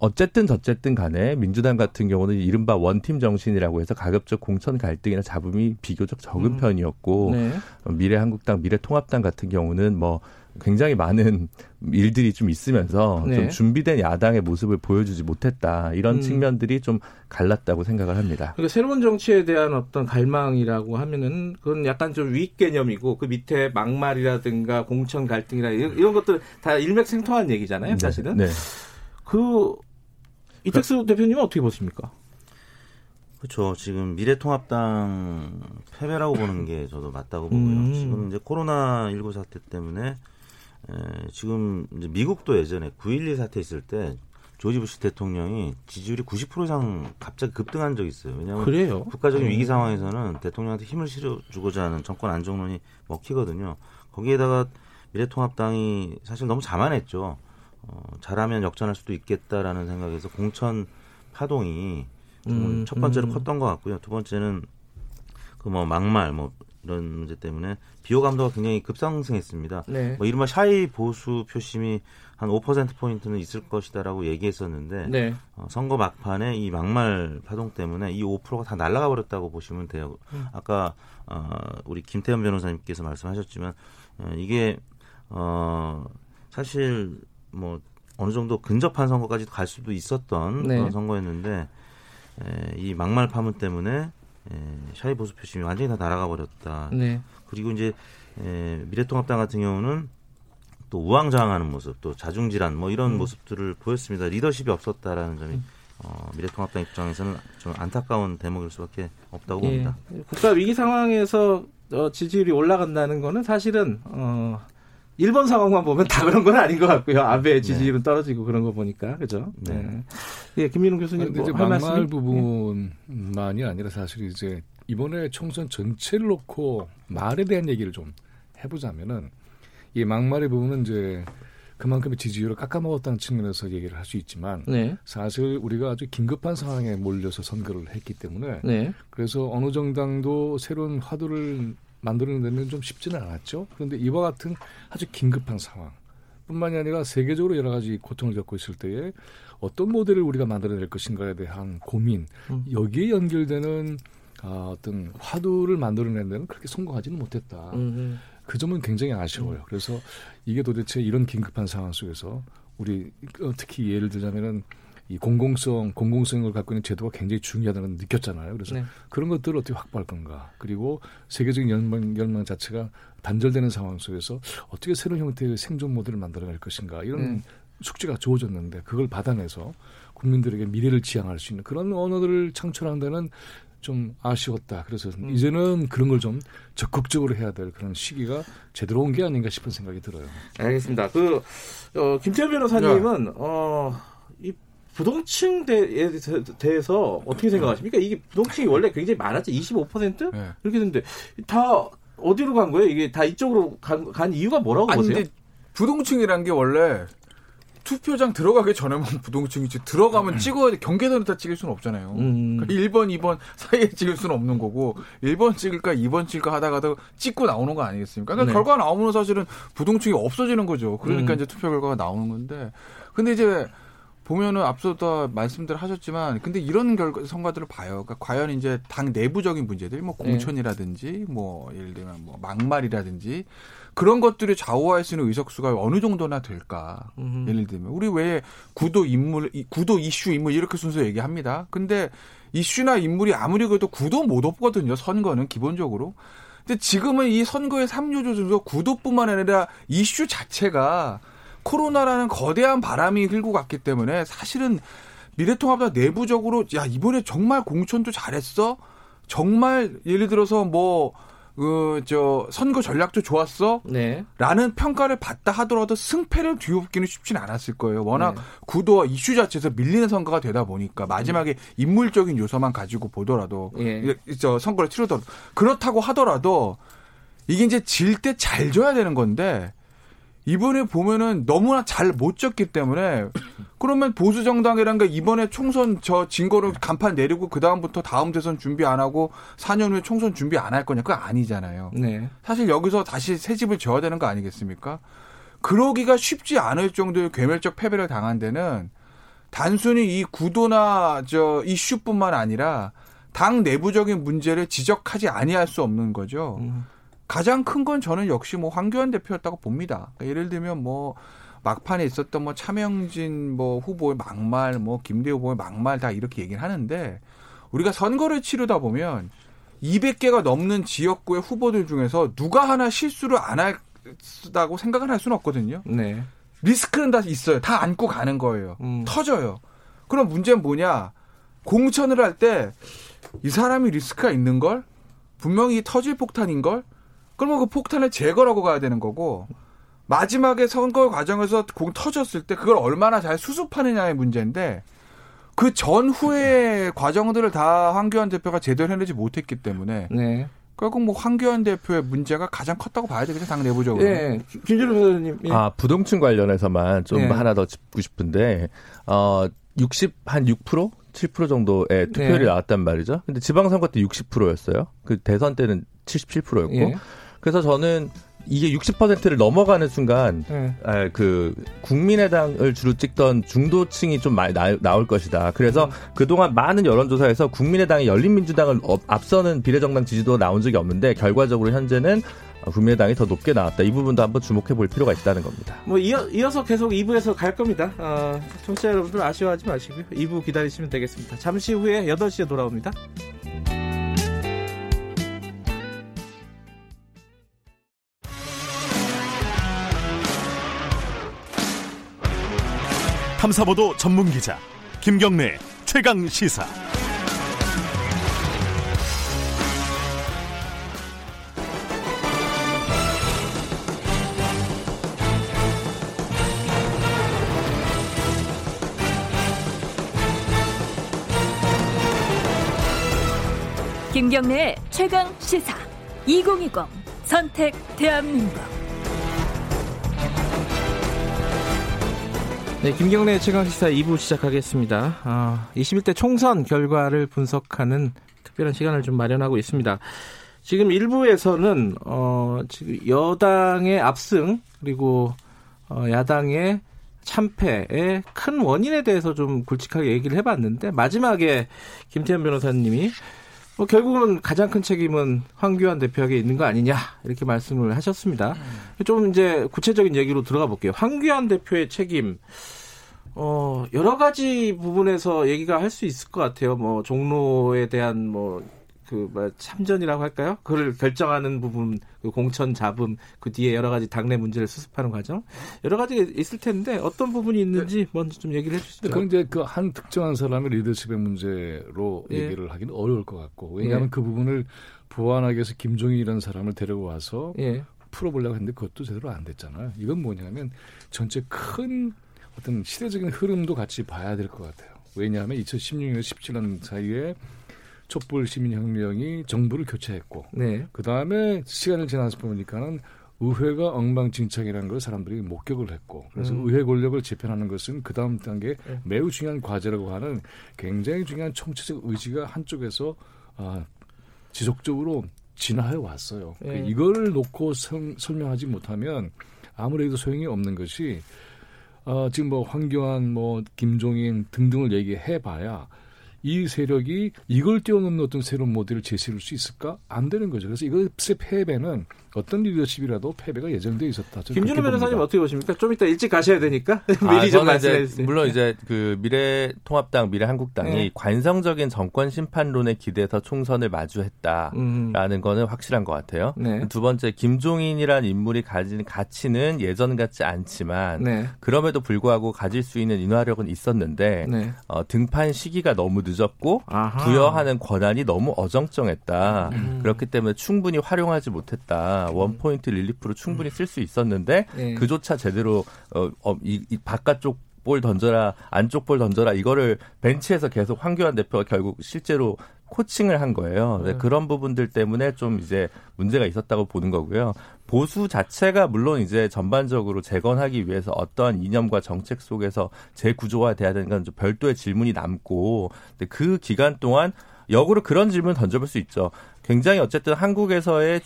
어쨌든 저쨌든 간에 민주당 같은 경우는 이른바 원팀 정신이라고 해서 가급적 공천 갈등이나 잡음이 비교적 적은 편이었고 네. 미래한국당, 미래통합당 같은 경우는 뭐 굉장히 많은 일들이 좀 있으면서 네. 좀 준비된 야당의 모습을 보여주지 못했다. 이런 측면들이 좀 갈랐다고 생각을 합니다. 그러니까 새로운 정치에 대한 어떤 갈망이라고 하면은 그건 약간 좀 윗 개념이고 그 밑에 막말이라든가 공천 갈등이라 이런 것들 다 일맥상통한 얘기잖아요, 사실은. 네. 네. 이택수 대표님은 어떻게 보십니까? 그렇죠. 지금 미래통합당 패배라고 보는 게 저도 맞다고 보고요. 지금 이제 코로나19 사태 때문에 지금 이제 미국도 예전에 9.11 사태 있을 때 조지 부시 대통령이 지지율이 90% 이상 갑자기 급등한 적이 있어요. 왜냐하면 그래요? 국가적인 위기 상황에서는 대통령한테 힘을 실어주고자 하는 정권 안정론이 먹히거든요. 거기에다가 미래통합당이 사실 너무 자만했죠. 잘하면 역전할 수도 있겠다라는 생각에서 공천 파동이 첫 번째로 컸던 것 같고요. 두 번째는 그 막말 이런 문제 때문에 비호감도가 굉장히 급상승했습니다. 네. 이른바 샤이 보수 표심이 한 5%포인트는 있을 것이다라고 얘기했었는데 네. 선거 막판에 이 막말 파동 때문에 이 5%가 다 날아가 버렸다고 보시면 돼요. 아까 우리 김태현 변호사님께서 말씀하셨지만 이게 사실 어느 정도 근접한 선거까지 갈 수도 있었던 네. 그런 선거였는데 이 막말 파문 때문에 샤이 보수 표심이 완전히 다 날아가 버렸다. 네. 그리고 이제 미래통합당 같은 경우는 또 우왕좌왕하는 모습, 또 자중질환 이런 모습들을 보였습니다. 리더십이 없었다라는 점이 미래통합당 입장에서는 좀 안타까운 대목일 수밖에 없다고 봅니다. 국가 위기 상황에서 지지율이 올라간다는 거는 사실은 일본 상황만 보면 다 그런 건 아닌 것 같고요. 아베 지지율은 네. 떨어지고 그런 거 보니까 그죠? 네. 예, 김민웅 교수님 이제 막말 부분만이 아니라 사실 이제 이번에 총선 전체를 놓고 말에 대한 얘기를 좀 해보자면은 이 막말의 부분은 이제 그만큼의 지지율을 깎아먹었다는 측면에서 얘기를 할 수 있지만 네. 사실 우리가 아주 긴급한 상황에 몰려서 선거를 했기 때문에 네. 그래서 어느 정당도 새로운 화두를 만드는 데는 좀 쉽지는 않았죠. 그런데 이와 같은 아주 긴급한 상황뿐만이 아니라 세계적으로 여러 가지 고통을 겪고 있을 때에 어떤 모델을 우리가 만들어낼 것인가에 대한 고민, 여기에 연결되는 어떤 화두를 만들어내는 데는 그렇게 성공하지는 못했다. 그 점은 굉장히 아쉬워요. 그래서 이게 도대체 이런 긴급한 상황 속에서 우리 특히 예를 들자면은 이 공공성을 갖고 있는 제도가 굉장히 중요하다는 걸 느꼈잖아요. 그래서 네. 그런 것들을 어떻게 확보할 건가. 그리고 세계적인 열망 자체가 단절되는 상황 속에서 어떻게 새로운 형태의 생존 모델을 만들어낼 것인가. 이런 숙제가 주어졌는데 그걸 받아내서 국민들에게 미래를 지향할 수 있는 그런 언어들을 창출하는 데는 좀 아쉬웠다. 그래서 이제는 그런 걸 좀 적극적으로 해야 될 그런 시기가 제대로 온 게 아닌가 싶은 생각이 들어요. 알겠습니다. 그 김태현 변호사님은 이 부동층에 대해서 어떻게 생각하십니까? 이게 부동층이 원래 굉장히 많았죠. 25% 네. 이렇게 됐는데 다 어디로 간 거예요? 이게 다 이쪽으로 간 이유가 뭐라고 보세요? 근데 부동층이란 게 원래 투표장 들어가기 전에만 부동층이지 들어가면 찍어야 돼. 경계선을 다 찍을 수는 없잖아요. 그러니까 1번, 2번 사이에 찍을 수는 없는 거고 1번 찍을까 2번 찍을까 하다가 찍고 나오는 거 아니겠습니까? 그러니까 네. 결과 나오면 사실은 부동층이 없어지는 거죠. 그러니까 이제 투표 결과가 나오는 건데 근데 이제 보면은 앞서도 말씀들 하셨지만 근데 이런 결과 성과들을 봐요. 그러니까 과연 이제 당 내부적인 문제들 뭐 공천이라든지 뭐 예를 들면 뭐 막말이라든지 그런 것들이 좌우할 수 있는 의석수가 어느 정도나 될까? 예를 들면 우리 왜 구도 이슈 인물 이렇게 순서 얘기합니다. 근데 이슈나 인물이 아무리 그래도 구도 못 없거든요. 선거는 기본적으로. 근데 지금은 이 선거의 3요조 중에서 구도뿐만 아니라 이슈 자체가 코로나라는 거대한 바람이 흘고 갔기 때문에 사실은 미래통합당 내부적으로 야 이번에 정말 공천도 잘했어? 정말 예를 들어서 뭐 선거 전략도 좋았어? 네. 라는 평가를 받다 하더라도 승패를 뒤엎기는 쉽진 않았을 거예요. 워낙 네. 구도와 이슈 자체에서 밀리는 선거가 되다 보니까 마지막에 인물적인 요소만 가지고 보더라도 네. 선거를 치르더라도 그렇다고 하더라도 이게 이제 질 때 잘 져야 되는 건데 이번에 보면은 너무나 잘 못 졌기 때문에 그러면 보수 정당이란 게 이번에 총선 진 거를 간판 내리고 그 다음부터 다음 대선 준비 안 하고 4년 후에 총선 준비 안 할 거냐 그거 아니잖아요. 네. 사실 여기서 다시 새 집을 지어야 되는 거 아니겠습니까? 그러기가 쉽지 않을 정도의 괴멸적 패배를 당한 데는 단순히 이 구도나 이슈뿐만 아니라 당 내부적인 문제를 지적하지 아니할 수 없는 거죠. 가장 큰 건 저는 역시 황교안 대표였다고 봅니다. 그러니까 예를 들면 막판에 있었던 차명진 후보의 막말, 김대 후보의 막말 다 이렇게 얘기를 하는데 우리가 선거를 치르다 보면 200개가 넘는 지역구의 후보들 중에서 누가 하나 실수를 안 한다고 생각을 할 수는 없거든요. 네. 리스크는 다 있어요. 다 안고 가는 거예요. 터져요. 그럼 문제는 뭐냐? 공천을 할 때 이 사람이 리스크가 있는 걸 분명히 터질 폭탄인 걸 그러면 그 폭탄을 제거하고 가야 되는 거고 마지막에 선거 과정에서 공 터졌을 때 그걸 얼마나 잘 수습하느냐의 문제인데 그 전후의 과정들을 다 황교안 대표가 제대로 해내지 못했기 때문에 네. 결국 황교안 대표의 문제가 가장 컸다고 봐야 되겠죠, 당 내부적으로. 네, 김준호 선생님. 예. 부동층 관련해서만 좀 네. 하나 더 짚고 싶은데 6% 7% 정도의 투표율이 네. 나왔단 말이죠. 근데 지방선거 때 60%였어요. 그 대선 때는 77%였고. 예. 그래서 저는 이게 60%를 넘어가는 순간 그 국민의당을 주로 찍던 중도층이 좀 많이 나올 것이다. 그래서 그동안 많은 여론조사에서 국민의당이 열린민주당을 앞서는 비례정당 지지도가 나온 적이 없는데 결과적으로 현재는 국민의당이 더 높게 나왔다. 이 부분도 한번 주목해 볼 필요가 있다는 겁니다. 이어서 계속 2부에서 갈 겁니다. 청취자 여러분들 아쉬워하지 마시고요. 2부 기다리시면 되겠습니다. 잠시 후에 8시에 돌아옵니다. 탐사보도 전문기자 김경래 최강시사. 김경래 최강시사 2020 선택 대한민국. 네, 김경래 최강시사 2부 시작하겠습니다. 21대 총선 결과를 분석하는 특별한 시간을 좀 마련하고 있습니다. 지금 일부에서는 지금 여당의 압승 그리고 야당의 참패의 큰 원인에 대해서 좀 굵직하게 얘기를 해봤는데 마지막에 김태현 변호사님이 결국은 가장 큰 책임은 황교안 대표에게 있는 거 아니냐 이렇게 말씀을 하셨습니다. 좀 이제 구체적인 얘기로 들어가 볼게요. 황교안 대표의 책임 여러 가지 부분에서 얘기가 할 수 있을 것 같아요. 종로에 대한 그 뭐 참전이라고 할까요? 그걸 결정하는 부분, 그 공천 잡음, 그 뒤에 여러 가지 당내 문제를 수습하는 과정, 여러 가지가 있을 텐데 어떤 부분이 있는지 네. 먼저 좀 얘기를 해주시죠. 그럼 이제 그 한 특정한 사람의 리더십의 문제로 네. 얘기를 하기는 어려울 것 같고, 왜냐하면 네. 그 부분을 보완하기 위해서 김종인이라는 사람을 데려와서 네. 풀어보려고 했는데 그것도 제대로 안 됐잖아요. 이건 뭐냐면 전체 큰 어떤 시대적인 흐름도 같이 봐야 될 것 같아요. 왜냐하면 2016년 17년 사이에 촛불 시민혁명이 정부를 교체했고 네. 그다음에 시간을 지나서 보니까는 의회가 엉망진창이라는 걸 사람들이 목격을 했고 그래서 의회 권력을 재편하는 것은 그다음 단계에 매우 중요한 과제라고 하는 굉장히 중요한 총체적 의지가 한쪽에서 지속적으로 진화해 왔어요. 네. 이걸 놓고 설명하지 못하면 아무래도 소용이 없는 것이 지금 뭐 황교안, 뭐 김종인 등등을 얘기해봐야 이 세력이 이걸 뛰어넘는 어떤 새로운 모델을 제시할 수 있을까? 안 되는 거죠. 그래서 이것의 패배는 어떤 리더십이라도 패배가 예정돼 있었다. 김준호 변호사님 어떻게 보십니까? 좀 이따 일찍 가셔야 되니까 미리 좀 말씀해 주세요. 물론 이제 그 미래통합당, 미래한국당이 네. 관성적인 정권 심판론에 기대서 총선을 마주했다라는 거는 확실한 것 같아요. 네. 두 번째, 김종인이란 인물이 가진 가치는 예전 같지 않지만 네. 그럼에도 불구하고 가질 수 있는 인화력은 있었는데 네. 등판 시기가 너무 늦었고 아하. 부여하는 권한이 너무 어정쩡했다. 그렇기 때문에 충분히 활용하지 못했다. 원포인트 릴리프로 충분히 쓸 수 있었는데 네. 그조차 제대로 이 바깥쪽 볼 던져라 안쪽 볼 던져라 이거를 벤치에서 계속 황교안 대표가 결국 실제로 코칭을 한 거예요. 네. 그런 부분들 때문에 좀 이제 문제가 있었다고 보는 거고요. 보수 자체가 물론 이제 전반적으로 재건하기 위해서 어떠한 이념과 정책 속에서 재구조화돼야 되는 건 좀 별도의 질문이 남고 근데 그 기간 동안 역으로 그런 질문을 던져볼 수 있죠. 굉장히 어쨌든 한국에서의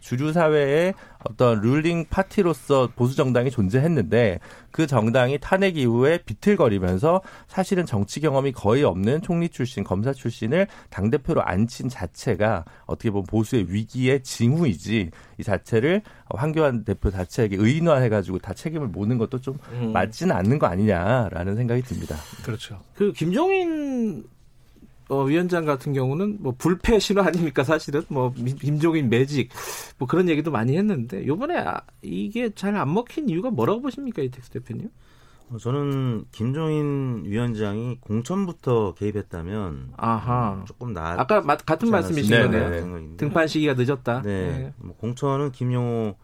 주류사회의 어떤 룰링 파티로서 보수 정당이 존재했는데 그 정당이 탄핵 이후에 비틀거리면서 사실은 정치 경험이 거의 없는 총리 출신, 검사 출신을 당대표로 앉힌 자체가 어떻게 보면 보수의 위기의 징후이지 이 자체를 황교안 대표 자체에게 의인화해가지고 다 책임을 모는 것도 좀 맞지는 않는 거 아니냐라는 생각이 듭니다. 그렇죠. 그 김종인 위원장 같은 경우는 뭐 불패 신호 아닙니까? 사실은 뭐 김종인 매직 뭐 그런 얘기도 많이 했는데 요번에 이게 잘 안 먹힌 이유가 뭐라고 보십니까? 이택수 대표님? 저는 김종인 위원장이 공천부터 개입했다면 아하. 조금 나아 아까 같은 말씀이신 거네요. 등판 시기가 늦었다. 네. 네. 뭐 공천은 김용호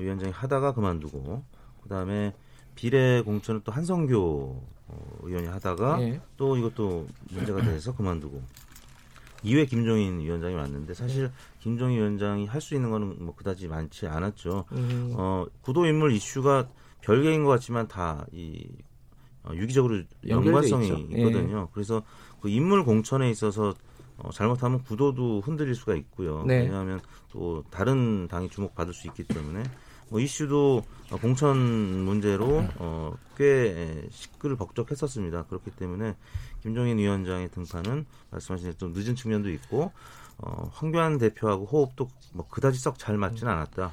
위원장이 하다가 그만두고 그다음에 비례 공천은 또 한성교 의원이 하다가 네. 또 이것도 문제가 돼서 그만두고 2회 김종인 위원장이 왔는데 사실 네. 김종인 위원장이 할 수 있는 거는 뭐 그다지 많지 않았죠. 구도인물 이슈가 별개인 것 같지만 다 이 유기적으로 연관성이 있거든요. 네. 그래서 그 인물 공천에 있어서 잘못하면 구도도 흔들릴 수가 있고요. 네. 왜냐하면 또 다른 당이 주목받을 수 있기 때문에 이슈도 공천 문제로 꽤 시끌벅적했었습니다. 그렇기 때문에 김종인 위원장의 등판은 말씀하신 대로 좀 늦은 측면도 있고 황교안 대표하고 호흡도 뭐 그다지 썩 잘 맞지는 않았다.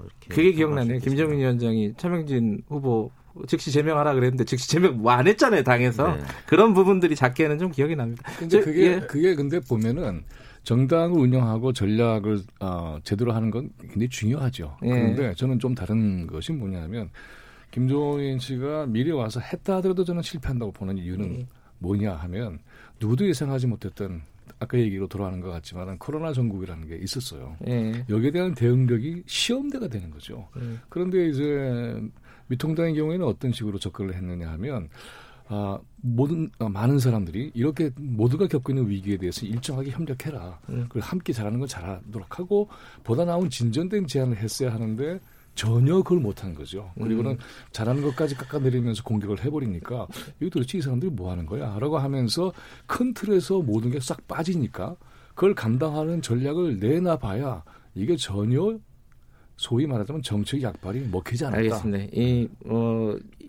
이렇게 그게 기억나네요. 김종인 위원장이 차명진 후보 즉시 제명하라 그랬는데 즉시 제명 뭐 안 했잖아요. 당에서. 네. 그런 부분들이 작게는 좀 기억이 납니다. 근데 그게 근데 보면은 정당을 운영하고 전략을 제대로 하는 건 굉장히 중요하죠. 예. 그런데 저는 좀 다른 것이 뭐냐면 김종인 씨가 미리 와서 했다 하더라도 저는 실패한다고 보는 이유는 뭐냐 하면 누구도 예상하지 못했던 아까 얘기로 돌아가는 것 같지만 코로나 전국이라는 게 있었어요. 예. 여기에 대한 대응력이 시험대가 되는 거죠. 그런데 이제 미통당의 경우에는 어떤 식으로 접근을 했느냐 하면 많은 사람들이 이렇게 모두가 겪고 있는 위기에 대해서 일정하게 협력해라. 그리고 함께 잘하는 건 잘하도록 하고 보다 나은 진전된 제안을 했어야 하는데 전혀 그걸 못한 거죠. 그리고는 잘하는 것까지 깎아내리면서 공격을 해버리니까 이거 도대체 이 사람들이 뭐 하는 거야? 라고 하면서 큰 틀에서 모든 게 싹 빠지니까 그걸 감당하는 전략을 내놔봐야 이게 전혀 소위 말하자면 정책 약발이 먹히지 않았다. 알겠습니다.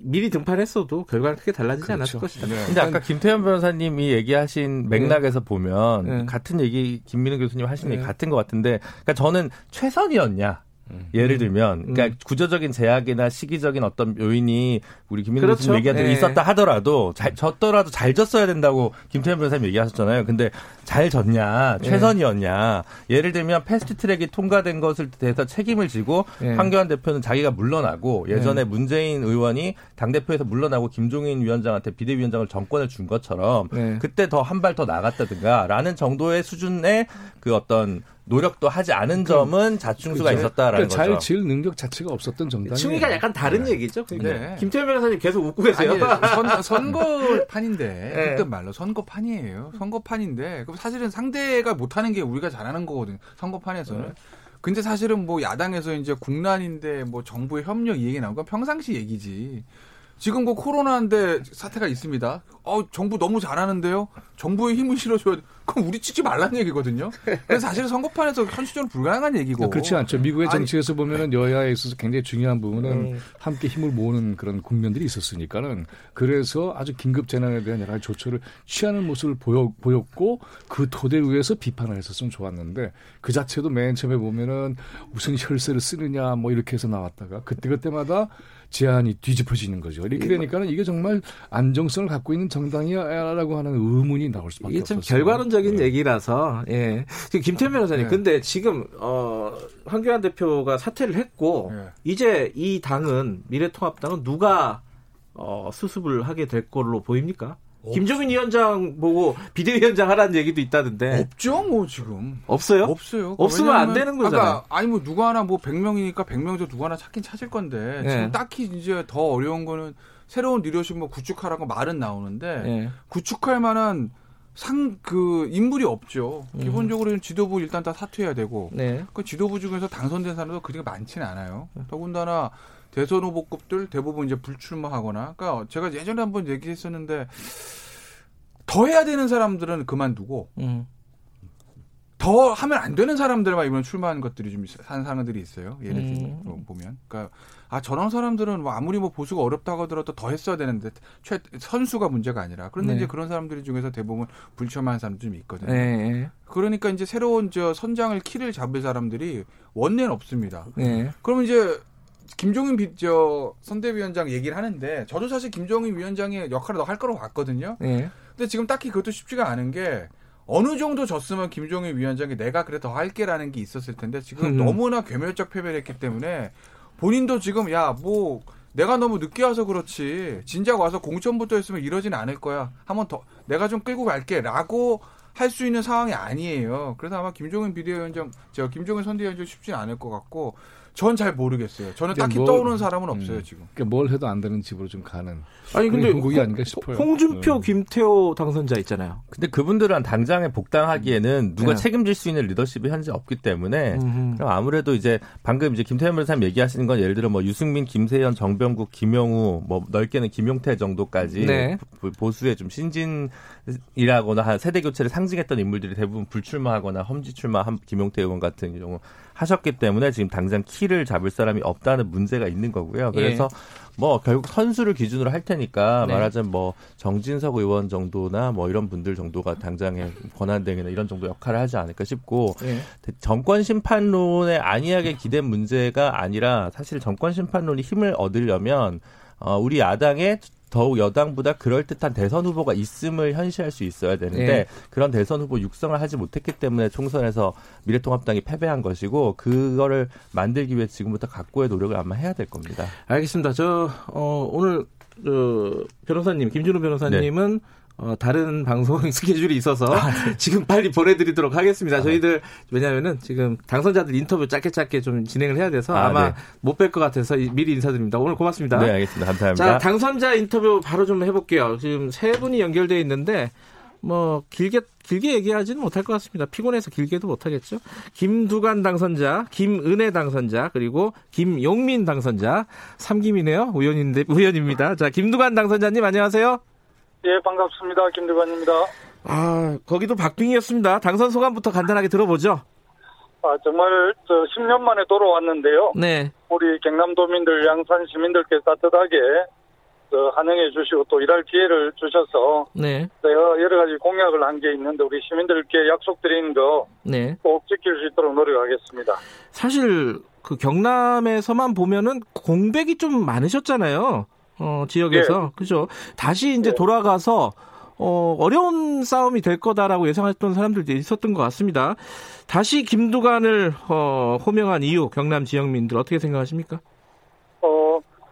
미리 등판했어도 결과는 크게 달라지지 그렇죠. 않았을 것이다. 네. 근데 아까 김태현 변호사님이 얘기하신 맥락에서 보면 같은 얘기 김민웅 교수님 하신 얘기 같은 것 같은데 그러니까 저는 최선이었냐 예를 들면 그러니까 구조적인 제약이나 시기적인 어떤 요인이 우리 김민웅 교수님 그렇죠. 얘기한 대로 있었다 하더라도 졌더라도 잘 졌어야 된다고 김태현 변호사님 얘기하셨잖아요. 근데 잘 졌냐 최선이었냐. 예를 들면 패스트트랙이 통과된 것을 대해서 책임을 지고 황교안 대표는 자기가 물러나고 예전에 문재인 의원이 당대표에서 물러나고 김종인 위원장한테 비대위원장을 정권을 준 것처럼 그때 더 한 발 더 나갔다든가 라는 정도의 수준의 그 어떤 노력도 하지 않은 점은 자충수가 그렇죠. 있었다라는 그러니까 거죠. 잘 지을 능력 자체가 없었던 정당이에요. 층위가 약간 다른 얘기죠. 네. 김태현 변호사님 계속 웃고 계세요. 아니, 선거판인데 그때 말로 선거판이에요. 선거판인데 그럼 사실은 상대가 못하는 게 우리가 잘하는 거거든요. 선거판에서는. 근데 사실은 뭐 야당에서 이제 국난인데 뭐 정부의 협력 이 얘기 나온 건 평상시 얘기지. 지금 그 코로나인데 사태가 있습니다. 정부 너무 잘하는데요. 정부의 힘을 실어줘야 돼. 그럼 우리 찍지 말라는 얘기거든요. 그래서 사실 선거판에서 현실적으로 불가능한 얘기고. 그렇지 않죠. 미국의 정치에서 보면은 여야에 있어서 굉장히 중요한 부분은 함께 힘을 모으는 그런 국면들이 있었으니까는 그래서 아주 긴급 재난에 대한 여러 가지 조처를 취하는 모습을 보였고 그 토대 위에서 비판을 했었으면 좋았는데 그 자체도 맨 처음에 보면은 무슨 혈세를 쓰느냐 뭐 이렇게 해서 나왔다가 그때마다 제안이 뒤집어지는 거죠. 이렇게 되니까는 이게 정말 안정성을 갖고 있는 정당이야라고 하는 의문이 나올 수밖에 없어요. 이게 참 결과론적인 얘기라서 김태현 변호사님 근데 지금 황교안 대표가 사퇴를 했고 이제 이 당은 미래통합당은 누가 수습을 하게 될 걸로 보입니까? 김종인 위원장 보고 비대위원장 하라는 얘기도 있다던데. 없죠, 뭐 지금. 없어요? 없어요. 없으면 안 되는 거잖아요. 아니 뭐 누가 하나 뭐 100명이니까 100명 중 누가 하나 찾긴 찾을 건데 지금 딱히 이제 더 어려운 거는 새로운 리더십 뭐 구축하라고 말은 나오는데 구축할 만한 인물이 없죠. 기본적으로 지도부 일단 다 사퇴해야 되고 그 지도부 중에서 당선된 사람도 그렇게 많지는 않아요. 더군다나 대선 후보급들 대부분 이제 불출마하거나, 그러니까 제가 예전에 한번 얘기했었는데 더 해야 되는 사람들은 그만두고 더 하면 안 되는 사람들만 이번에 출마한 것들이 좀 산 상황들이 있어요. 예를 들면 보면, 그러니까 저런 사람들은 뭐 아무리 뭐 보수가 어렵다고 하더라도 더 했어야 되는데 선수가 문제가 아니라 그런데 이제 그런 사람들 중에서 대부분 불출마한 사람들이 좀 있거든요. 그러니까 이제 새로운 저 선장을 키를 잡을 사람들이 원내는 없습니다. 그럼 이제 김종인 선대위원장 얘기를 하는데 저도 사실 김종인 위원장의 역할을 더 할 거라고 봤거든요. 근데 지금 딱히 그것도 쉽지가 않은 게 어느 정도 졌으면 김종인 위원장이 내가 그래 더 할게라는 게 있었을 텐데 지금 너무나 괴멸적 패배를 했기 때문에 본인도 지금 내가 너무 늦게 와서 그렇지 진작 와서 공천부터 했으면 이러진 않을 거야. 한번 더 내가 좀 끌고 갈게 라고 할 수 있는 상황이 아니에요. 그래서 아마 김종인 선대위원장 쉽지 않을 것 같고 전 잘 모르겠어요. 저는 딱히 떠오르는 사람은 없어요, 지금. 그러니까 뭘 해도 안 되는 집으로 좀 가는. 아니, 근데 공국이 아닌가 싶어요. 홍준표, 김태호 당선자 있잖아요. 근데 그분들은 당장에 복당하기에는 누가 책임질 수 있는 리더십이 현재 없기 때문에 그럼 아무래도 이제 방금 이제 김태현 변호사님 얘기하시는 건 예를 들어 뭐 유승민, 김세현, 정병국, 김영우, 뭐 넓게는 김용태 정도까지 보수의 좀 신진이라거나 세대 교체를 상징했던 인물들이 대부분 불출마하거나 험지 출마, 김용태 의원 같은 경우 하셨기 때문에 지금 당장 키를 잡을 사람이 없다는 문제가 있는 거고요. 그래서 뭐 결국 선수를 기준으로 할 테니까 말하자면 뭐 정진석 의원 정도나 뭐 이런 분들 정도가 당장의 권한대행이나 이런 정도 역할을 하지 않을까 싶고 정권 심판론에 안이하게 기댄 문제가 아니라 사실 정권 심판론이 힘을 얻으려면 우리 야당의 더욱 여당보다 그럴듯한 대선 후보가 있음을 현시할 수 있어야 되는데 그런 대선 후보 육성을 하지 못했기 때문에 총선에서 미래통합당이 패배한 것이고 그거를 만들기 위해 지금부터 각고의 노력을 아마 해야 될 겁니다. 알겠습니다. 오늘 변호사님 김준호 변호사님은 다른 방송 스케줄이 있어서 지금 빨리 보내드리도록 하겠습니다. 저희들 왜냐하면은 지금 당선자들 인터뷰 짧게 좀 진행을 해야 돼서 아마 못 뵐 것 같아서 미리 인사드립니다. 오늘 고맙습니다. 네, 알겠습니다. 감사합니다. 자, 당선자 인터뷰 바로 좀 해볼게요. 지금 세 분이 연결되어 있는데 뭐 길게 얘기하지는 못할 것 같습니다. 피곤해서 길게도 못하겠죠. 김두관 당선자, 김은혜 당선자, 그리고 김용민 당선자 3김이네요. 우연입니다. 자, 김두관 당선자님 안녕하세요. 예, 반갑습니다. 김두관입니다. 거기도 박빙이었습니다. 당선 소감부터 간단하게 들어보죠. 정말 10년 만에 돌아왔는데요. 우리 경남도민들, 양산 시민들께서 따뜻하게 한행해 주시고 또 일할 기회를 주셔서 네. 여러 가지 공약을 한 게 있는데 우리 시민들께 약속드린 거 네. 꼭 지킬 수 있도록 노력하겠습니다. 사실 그 경남에서만 보면은 공백이 좀 많으셨잖아요. 지역에서. 네. 그죠. 다시 이제 네. 돌아가서 어려운 싸움이 될 거다라고 예상했던 사람들도 있었던 것 같습니다. 다시 김두관을 호명한 이유 경남 지역민들 어떻게 생각하십니까?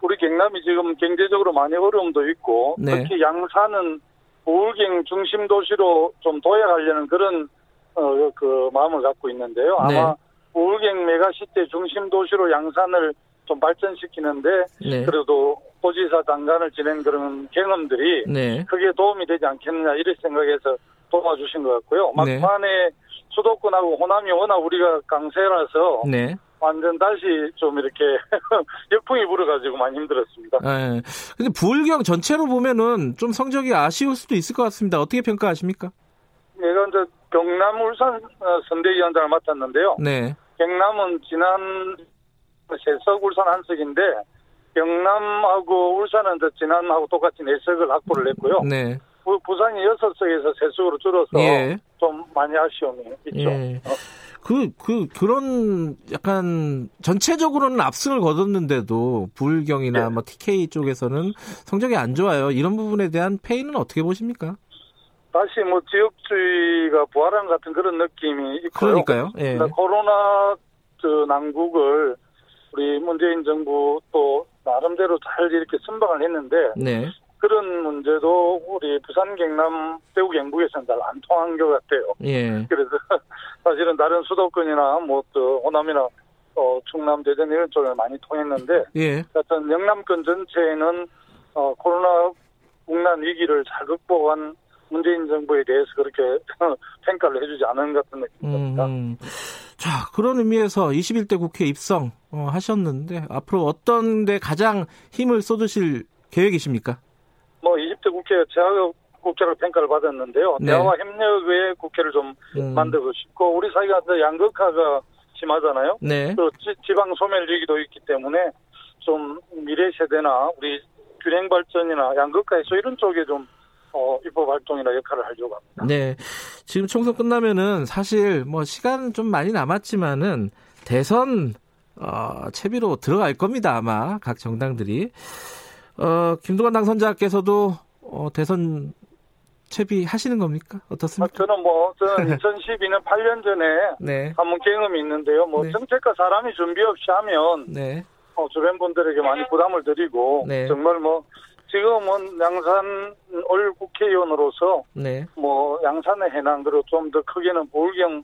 우리 경남이 지금 경제적으로 많이 어려움도 있고 네. 특히 양산은 부울경 중심 도시로 좀 도약하려는 그런 그 마음을 갖고 있는데요. 아마 네. 부울경 메가시티 중심 도시로 양산을 좀 발전시키는데 네. 그래도 도지사 당간을 지낸 그런 경험들이 네. 크게 도움이 되지 않겠느냐 이런 생각에서 도와주신 것 같고요. 막판에 네. 수도권하고 호남이 워낙 우리가 강세라서 네. 완전 다시 좀 이렇게 역풍이 불어가지고 많이 힘들었습니다. 네. 근데 부울경 전체로 보면은 좀 성적이 아쉬울 수도 있을 것 같습니다. 어떻게 평가하십니까? 내가 이제 경남 울산 선대위원장을 맡았는데요. 네. 경남은 지난 세석 울산 한석인데 경남하고 울산은 지난하고 똑같이 4석을 확보를 했고요. 네. 부산이 6석에서 3석으로 줄어서 예. 좀 많이 아쉬움이 있죠. 예. 그런 약간 전체적으로는 압승을 거뒀는데도 부울경이나 예. 뭐 TK 쪽에서는 성적이 안 좋아요. 이런 부분에 대한 페이는 어떻게 보십니까? 다시 뭐 지역주의가 부활한 같은 그런 느낌이 있고요. 그러니까요. 예. 그러니까 코로나 난국을 우리 문재인 정부 또 나름대로 잘 이렇게 순방을 했는데 네. 그런 문제도 우리 부산, 경남, 대구, 경북에서는 잘 안 통한 것 같아요. 예. 그래서 사실은 다른 수도권이나 뭐 또 호남이나 충남, 대전 이런 쪽을 많이 통했는데 예. 하여튼 영남권 전체에는 코로나 국난 위기를 잘 극복한 문재인 정부에 대해서 그렇게 평가를 해주지 않은 것 같은 느낌입니다. 자, 그런 의미에서 21대 국회 입성 하셨는데 앞으로 어떤 데 가장 힘을 쏟으실 계획이십니까? 뭐 20대 국회가 제가 국회로 평가를 받았는데요. 네. 대화와 협력 외에 국회를 좀 만들고 싶고 우리 사회가 양극화가 심하잖아요. 네. 또 지방 소멸위기도 있기 때문에 좀 미래 세대나 우리 균형 발전이나 양극화 해소 이런 쪽에 좀 입법 활동이나 역할을 하려고 합니다. 네. 지금 총선 끝나면은 사실 뭐 시간 좀 많이 남았지만은 대선 채비로 들어갈 겁니다. 아마 각 정당들이 김두관 당선자께서도 대선 채비 하시는 겁니까? 어떻습니까? 저는 2012년 8년 전에 네. 한번 경험이 있는데요. 뭐 네. 정책과 사람이 준비 없이 하면 네. 주변 분들에게 많이 부담을 드리고 네. 정말 뭐. 지금은 양산 올 국회의원으로서 네. 뭐 양산의 해난 그리고 좀 더 크게는 부울경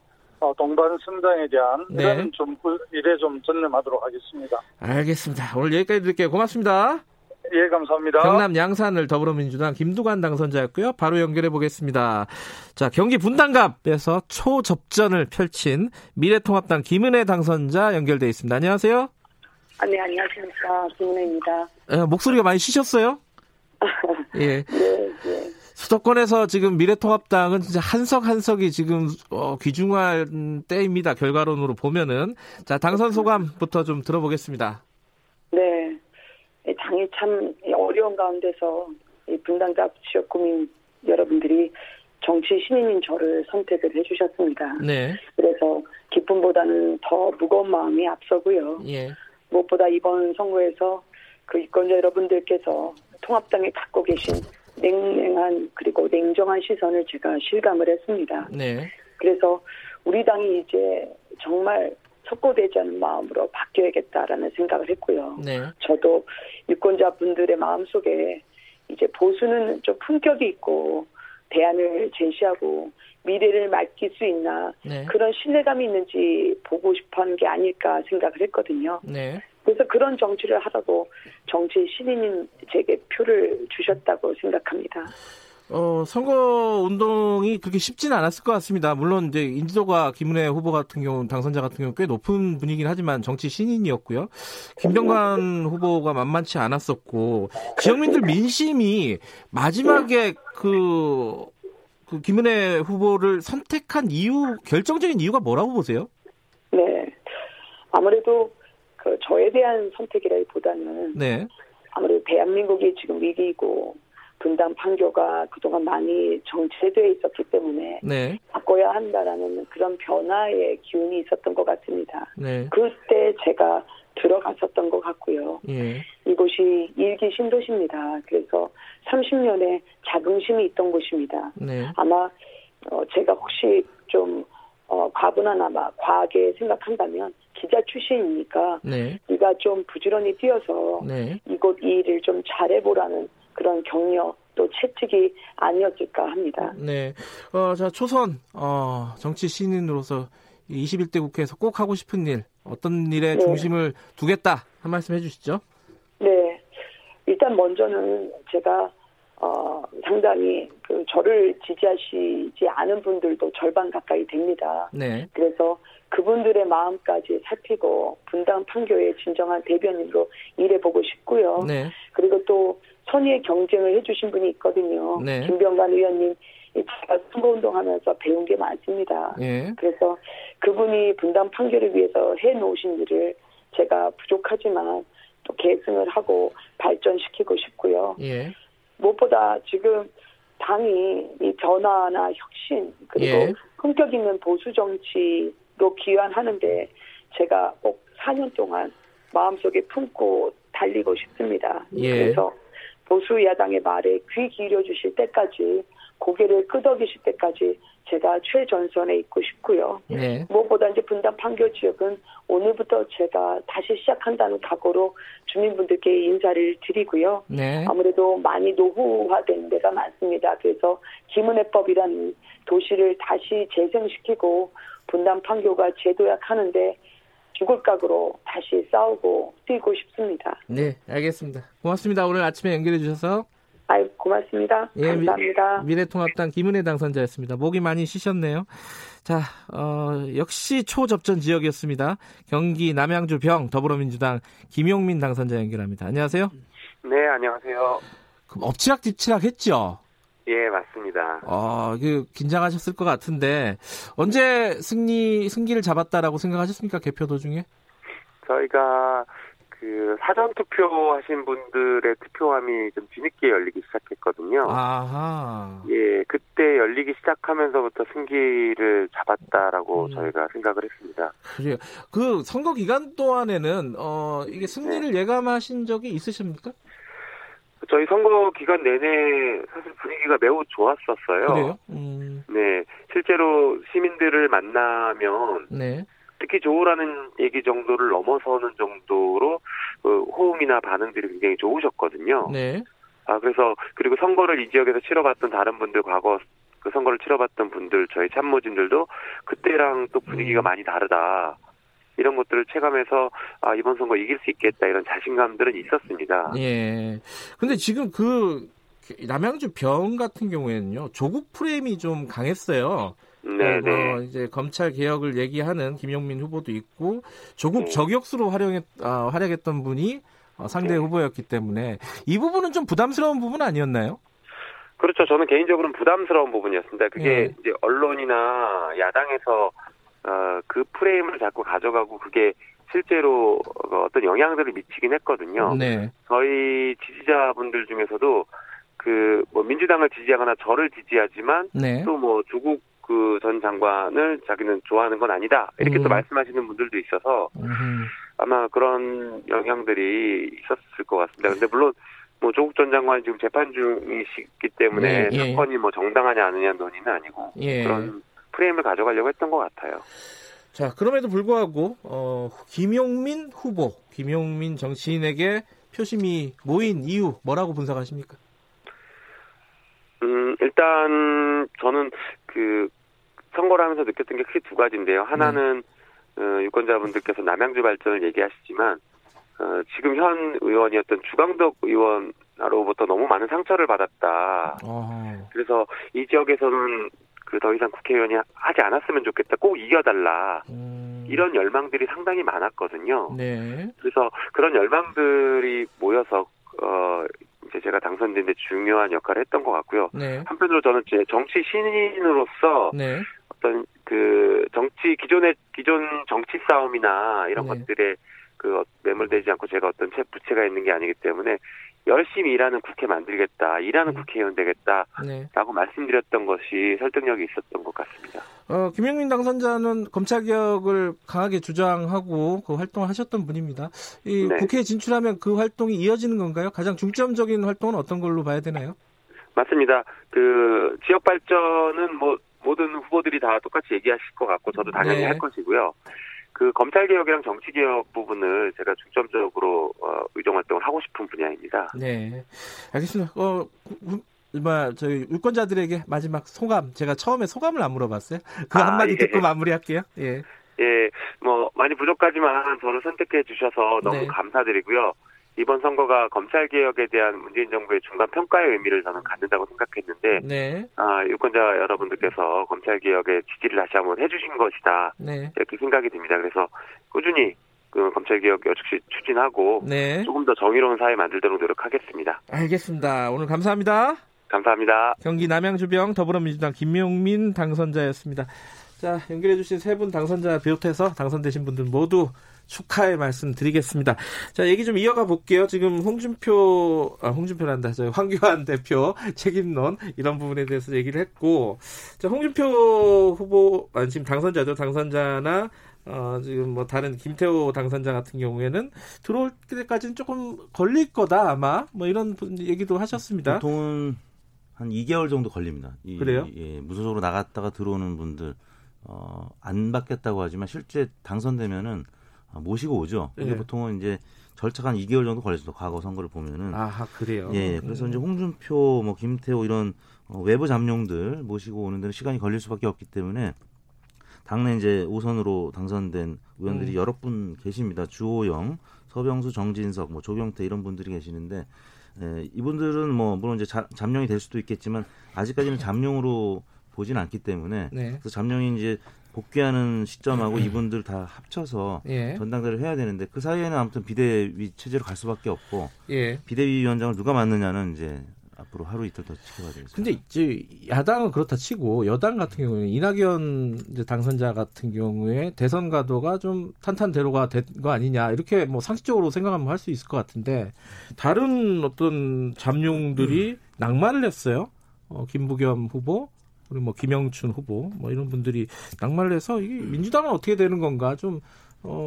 동반 성장에 대한 네. 이런 좀 일에 좀 전념하도록 하겠습니다. 알겠습니다. 오늘 여기까지 드릴게요. 고맙습니다. 예, 감사합니다. 경남 양산을 더불어민주당 김두관 당선자였고요. 바로 연결해 보겠습니다. 자, 경기 분당갑에서 초접전을 펼친 미래통합당 김은혜 당선자 연결돼 있습니다. 안녕하세요. 아, 네, 안녕하십니까. 김은혜입니다. 목소리가 많이 쉬셨어요? 예. 네, 네. 수도권에서 지금 미래통합당은 진짜 한석 한석이 지금 귀중한 때입니다. 결과론으로 보면은. 자, 당선 소감부터 좀 들어보겠습니다. 네. 당이 참 어려운 가운데서 이 분당갑 지역 구민 여러분들이 정치 신인인 저를 선택을 해주셨습니다. 네. 그래서 기쁨보다는 더 무거운 마음이 앞서고요. 예. 무엇보다 이번 선거에서 그 유권자 여러분들께서 통합당에 갖고 계신 냉랭한 그리고 냉정한 시선을 제가 실감을 했습니다. 네. 그래서 우리 당이 이제 정말 석고되지 않은 마음으로 바뀌어야겠다라는 생각을 했고요. 네. 저도 유권자 분들의 마음속에 이제 보수는 좀 품격이 있고 대안을 제시하고 미래를 맡길 수 있나 네. 그런 신뢰감이 있는지 보고 싶어하는 게 아닐까 생각을 했거든요. 네. 그래서 그런 정치를 하라고 정치 신인인 제게 표를 주셨다고 생각합니다. 선거 운동이 그렇게 쉽지는 않았을 것 같습니다. 물론 이제 인지도가 김은혜 후보 같은 경우 당선자 같은 경우 꽤 높은 분이긴 하지만 정치 신인이었고요. 김병관 후보가 만만치 않았었고 지역민들 민심이 마지막에 그 김은혜 후보를 선택한 이유 결정적인 이유가 뭐라고 보세요? 네, 아무래도 저에 대한 선택이라기보다는 네. 아무래도 대한민국이 지금 위기이고 분당 판교가 그동안 많이 정체되어 있었기 때문에 네. 바꿔야 한다라는 그런 변화의 기운이 있었던 것 같습니다. 네. 그때 제가 들어갔었던 것 같고요. 예. 이곳이 일기 신도시입니다. 그래서 30년의 자긍심이 있던 곳입니다. 네. 아마 제가 혹시 좀 과분한 아마 과하게 생각한다면 기자 출신이니까 네. 네가 좀 부지런히 뛰어서 네. 이곳 이 일을 좀 잘해보라는 그런 격려 또 채찍이 아니었을까 합니다. 네, 자 초선 정치 신인으로서 21대 국회에서 꼭 하고 싶은 일 어떤 일에 네. 중심을 두겠다 한 말씀 해주시죠. 네, 일단 먼저는 제가 상당히 그 저를 지지하시지 않은 분들도 절반 가까이 됩니다. 네. 그래서 그분들의 마음까지 살피고 분당 판교의 진정한 대변인으로 일해보고 싶고요. 네. 그리고 또 선의의 경쟁을 해주신 분이 있거든요. 네. 김병관 의원님 제가 선거운동하면서 배운 게 많습니다. 네. 그래서 그분이 분당 판교를 위해서 해놓으신 일을 제가 부족하지만 또 계승을 하고 발전시키고 싶고요. 네. 무엇보다 지금 당이 이 변화나 혁신 그리고 예. 품격 있는 보수 정치로 기여하는데 제가 꼭 4년 동안 마음속에 품고 달리고 싶습니다. 예. 그래서 보수 야당의 말에 귀 기울여 주실 때까지 고개를 끄덕이실 때까지 제가 최전선에 있고 싶고요. 네. 무엇보다 이제 분당 판교 지역은 오늘부터 제가 다시 시작한다는 각오로 주민분들께 인사를 드리고요. 네. 아무래도 많이 노후화된 데가 많습니다. 그래서 김은혜법이라는 도시를 다시 재생시키고 분당 판교가 재도약하는데 죽을 각오로 다시 싸우고 뛰고 싶습니다. 네, 알겠습니다. 고맙습니다. 오늘 아침에 연결해 주셔서. 아유, 고맙습니다. 예, 감사합니다. 미래통합당 김은혜 당선자였습니다. 목이 많이 쉬셨네요. 자, 역시 초접전 지역이었습니다. 경기 남양주 병 더불어민주당 김용민 당선자 연결합니다. 안녕하세요. 네, 안녕하세요. 그럼 엎치락뒤치락 했죠? 예, 맞습니다. 긴장하셨을 것 같은데 언제 승기를 잡았다라고 생각하셨습니까? 개표 도중에? 저희가 사전 투표하신 분들의 투표함이 좀 뒤늦게 열리기 시작했거든요. 아하. 예, 그때 열리기 시작하면서부터 승기를 잡았다라고 저희가 생각을 했습니다. 그래요. 그 선거 기간 동안에는 이게 승리를 네. 예감하신 적이 있으십니까? 저희 선거 기간 내내 사실 분위기가 매우 좋았었어요. 그래요? 네, 실제로 시민들을 만나면. 네. 특히 좋으라는 얘기 정도를 넘어서는 정도로 호응이나 반응들이 굉장히 좋으셨거든요. 네. 그래서 그리고 선거를 이 지역에서 치러봤던 다른 분들 과거 그 선거를 치러봤던 분들 저희 참모진들도 그때랑 또 분위기가 많이 다르다. 이런 것들을 체감해서 이번 선거 이길 수 있겠다 이런 자신감들은 있었습니다. 예. 근데 지금 그 남양주 병 같은 경우에는요. 조국 프레임이 좀 강했어요. 네, 이제 검찰 개혁을 얘기하는 김용민 후보도 있고 조국 네. 저격수로 활약했던 분이 상대 네. 후보였기 때문에 이 부분은 좀 부담스러운 부분 아니었나요? 그렇죠. 저는 개인적으로는 부담스러운 부분이었습니다. 그게 네. 이제 언론이나 야당에서 그 프레임을 자꾸 가져가고 그게 실제로 어떤 영향들을 미치긴 했거든요. 네. 저희 지지자분들 중에서도 민주당을 지지하거나 저를 지지하지만 네. 또 조국 그 전 장관을 자기는 좋아하는 건 아니다. 이렇게 또 말씀하시는 분들도 있어서 아마 그런 영향들이 있었을 것 같습니다. 그런데 물론 조국 전 장관이 지금 재판 중이시기 때문에 네, 사건이 정당하냐 아니냐 논의는 아니고 예. 그런 프레임을 가져가려고 했던 것 같아요. 자, 그럼에도 불구하고 김용민 후보, 김용민 정치인에게 표심이 모인 이유 뭐라고 분석하십니까? 일단 저는 선거를 하면서 느꼈던 게 크게 두 가지인데요. 하나는 유권자분들께서 남양주 발전을 얘기하시지만 지금 현 의원이었던 주강덕 의원으로부터 너무 많은 상처를 받았다. 그래서 이 지역에서는 더 이상 국회의원이 하지 않았으면 좋겠다. 꼭 이겨달라. 이런 열망들이 상당히 많았거든요. 네. 그래서 그런 열망들이 모여서 제가 당선된 데 중요한 역할을 했던 것 같고요. 네. 한편으로 저는 제 정치 신인으로서 네. 어떤 기존의 정치 싸움이나 이런 네. 것들에 그 매몰되지 않고 제가 어떤 부채가 있는 게 아니기 때문에 열심히 일하는 국회 만들겠다, 일하는 국회의원 되겠다라고 말씀드렸던 것이 설득력이 있었던 것 같습니다. 김영민 당선자는 검찰개혁을 강하게 주장하고 그 활동을 하셨던 분입니다. 이 국회에 진출하면 그 활동이 이어지는 건가요? 가장 중점적인 활동은 어떤 걸로 봐야 되나요? 맞습니다. 그 지역 발전은 뭐 모든 후보들이 다 똑같이 얘기하실 것 같고 저도 당연히 할 것이고요. 그 검찰개혁이랑 정치개혁 부분을 제가 중점적으로 의정활동을 하고 싶은 분야입니다. 네, 알겠습니다. 저희 유권자들에게 마지막 소감, 제가 처음에 소감을 안 물어봤어요. 그 한마디 듣고 마무리할게요. 예, 예, 뭐 많이 부족하지만 저를 선택해 주셔서 너무 감사드리고요. 이번 선거가 검찰개혁에 대한 문재인 정부의 중간평가의 의미를 저는 갖는다고 생각했는데 유권자 여러분들께서 검찰개혁에 지지를 다시 한번 해주신 것이다. 이렇게 생각이 듭니다. 그래서 꾸준히 그 검찰개혁 역시 추진하고 조금 더 정의로운 사회 만들도록 노력하겠습니다. 알겠습니다. 오늘 감사합니다. 감사합니다. 경기 남양주병 더불어민주당 김용민 당선자였습니다. 자, 연결해 주신 세 분 당선자 비롯해서 당선되신 분들 모두 축하의 말씀 드리겠습니다. 자, 얘기 좀 이어가 볼게요. 지금 황교안 대표 책임론 이런 부분에 대해서 얘기를 했고, 자, 홍준표 후보, 지금 당선자죠. 당선자나, 지금 뭐 다른 김태호 당선자 같은 경우에는 들어올 때까지는 조금 걸릴 거다, 아마. 뭐 이런 얘기도 하셨습니다. 보통은 한 2개월 정도 걸립니다. 그래요? 예, 무소속으로 나갔다가 들어오는 분들, 안 받겠다고 하지만 실제 당선되면은 모시고 오죠. 이게 보통은 이제 절차가 한 2개월 정도 걸렸어요. 과거 선거를 보면은. 아, 그래요? 예. 그래서 이제 홍준표, 뭐, 김태호 이런 외부 잠룡들 모시고 오는 데는 시간이 걸릴 수밖에 없기 때문에 당내 이제 5선으로 당선된 의원들이 여러 분 계십니다. 주호영, 서병수, 정진석, 뭐, 조경태 이런 분들이 계시는데 이분들은 뭐, 물론 이제 잠룡이 될 수도 있겠지만 아직까지는 잠룡으로 보진 않기 때문에 그래서 잠룡이 이제 복귀하는 시점하고 이분들 다 합쳐서 전당대를 해야 되는데 그 사이에는 아무튼 비대위 체제로 갈 수밖에 없고 비대위원장을 누가 맡느냐는 이제 앞으로 하루 이틀 더 지켜봐야 되겠습니다. 근데 이제 야당은 그렇다 치고 여당 같은 경우에는 이낙연 당선자 같은 경우에 대선 가도가 좀 탄탄대로가 된 거 아니냐 이렇게 뭐 상식적으로 생각하면 할 수 있을 것 같은데 다른 어떤 잠룡들이 낙마를 했어요. 김부겸 후보. 그리고 뭐 김영춘 후보 뭐 이런 분들이 낙마를 해서 이게 민주당은 어떻게 되는 건가 좀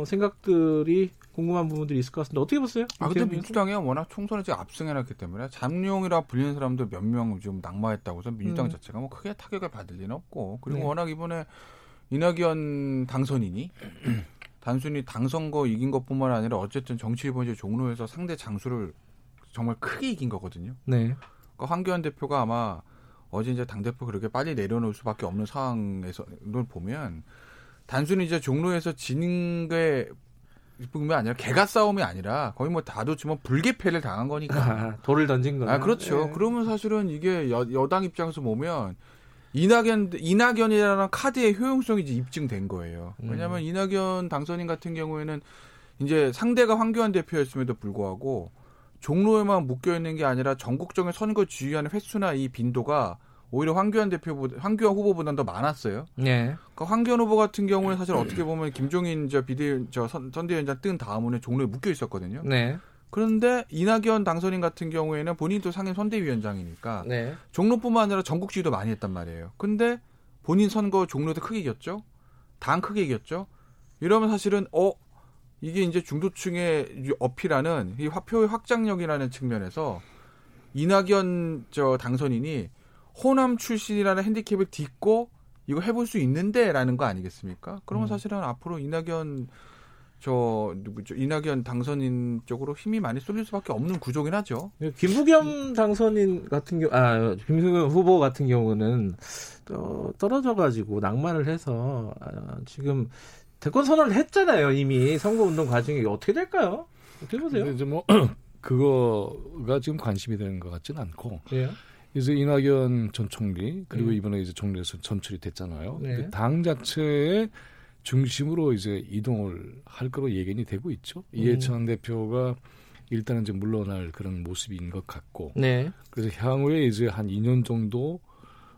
생각들이 궁금한 부분들이 있을 것 같은데 어떻게 보세요? 근데 민주당이 워낙 총선에 지금 압승해놨기 때문에 잠룡이라 불리는 사람들 몇 명 지금 낙마했다고 해서 민주당 자체가 뭐 크게 타격을 받을 리는 없고 그리고 워낙 이번에 이낙연 당선인이 단순히 당선거 이긴 것뿐만 아니라 어쨌든 정치 일본제 종로에서 상대 장수를 정말 크게 이긴 거거든요. 그러니까 황교안 대표가 아마 어제 이제 당대표 그렇게 빨리 내려놓을 수밖에 없는 상황에서를 보면 단순히 이제 종로에서 지는 게 뿐만 아니라 개가 싸움이 아니라 거의 뭐 다도치면 불개패를 당한 거니까 돌을 던진 거예요. 그렇죠. 예. 그러면 사실은 이게 여당 입장에서 보면 이낙연이라는 카드의 효용성이 이제 입증된 거예요. 왜냐하면 이낙연 당선인 같은 경우에는 이제 상대가 황교안 대표였음에도 불구하고. 종로에만 묶여있는 게 아니라 전국적인 선거 지휘하는 횟수나 이 빈도가 오히려 황교안 후보보다는 더 많았어요. 그러니까 황교안 후보 같은 경우는 사실 어떻게 보면 김종인 선대위원장 뜬 다음으로는 종로에 묶여있었거든요. 그런데 이낙연 당선인 같은 경우에는 본인도 상임 선대위원장이니까 종로뿐만 아니라 전국 지휘도 많이 했단 말이에요. 근데 본인 선거 종로도 크게 이겼죠. 당 크게 이겼죠. 이러면 사실은 이게 이제 중도층의 어필하는 이 화표의 확장력이라는 측면에서 이낙연 당선인이 호남 출신이라는 핸디캡을 딛고 이거 해볼 수 있는데라는 거 아니겠습니까? 그러면 사실은 앞으로 이낙연 당선인 쪽으로 힘이 많이 쏠릴 수밖에 없는 구조긴 하죠. 김부겸 후보 같은 경우는 떨어져가지고 낙마를 해서 지금. 대권 선언을 했잖아요. 이미 선거운동 과정이 어떻게 될까요? 어떻게 보세요? 이제 뭐 그거가 지금 관심이 되는 것 같지는 않고 이제 이낙연 전 총리 그리고 이번에 이제 총리에서 선출이 됐잖아요. 그 당 자체의 중심으로 이제 이동을 할 거로 예견이 되고 있죠. 이해찬 대표가 일단은 이제 물러날 그런 모습인 것 같고 그래서 향후에 이제 한 2년 정도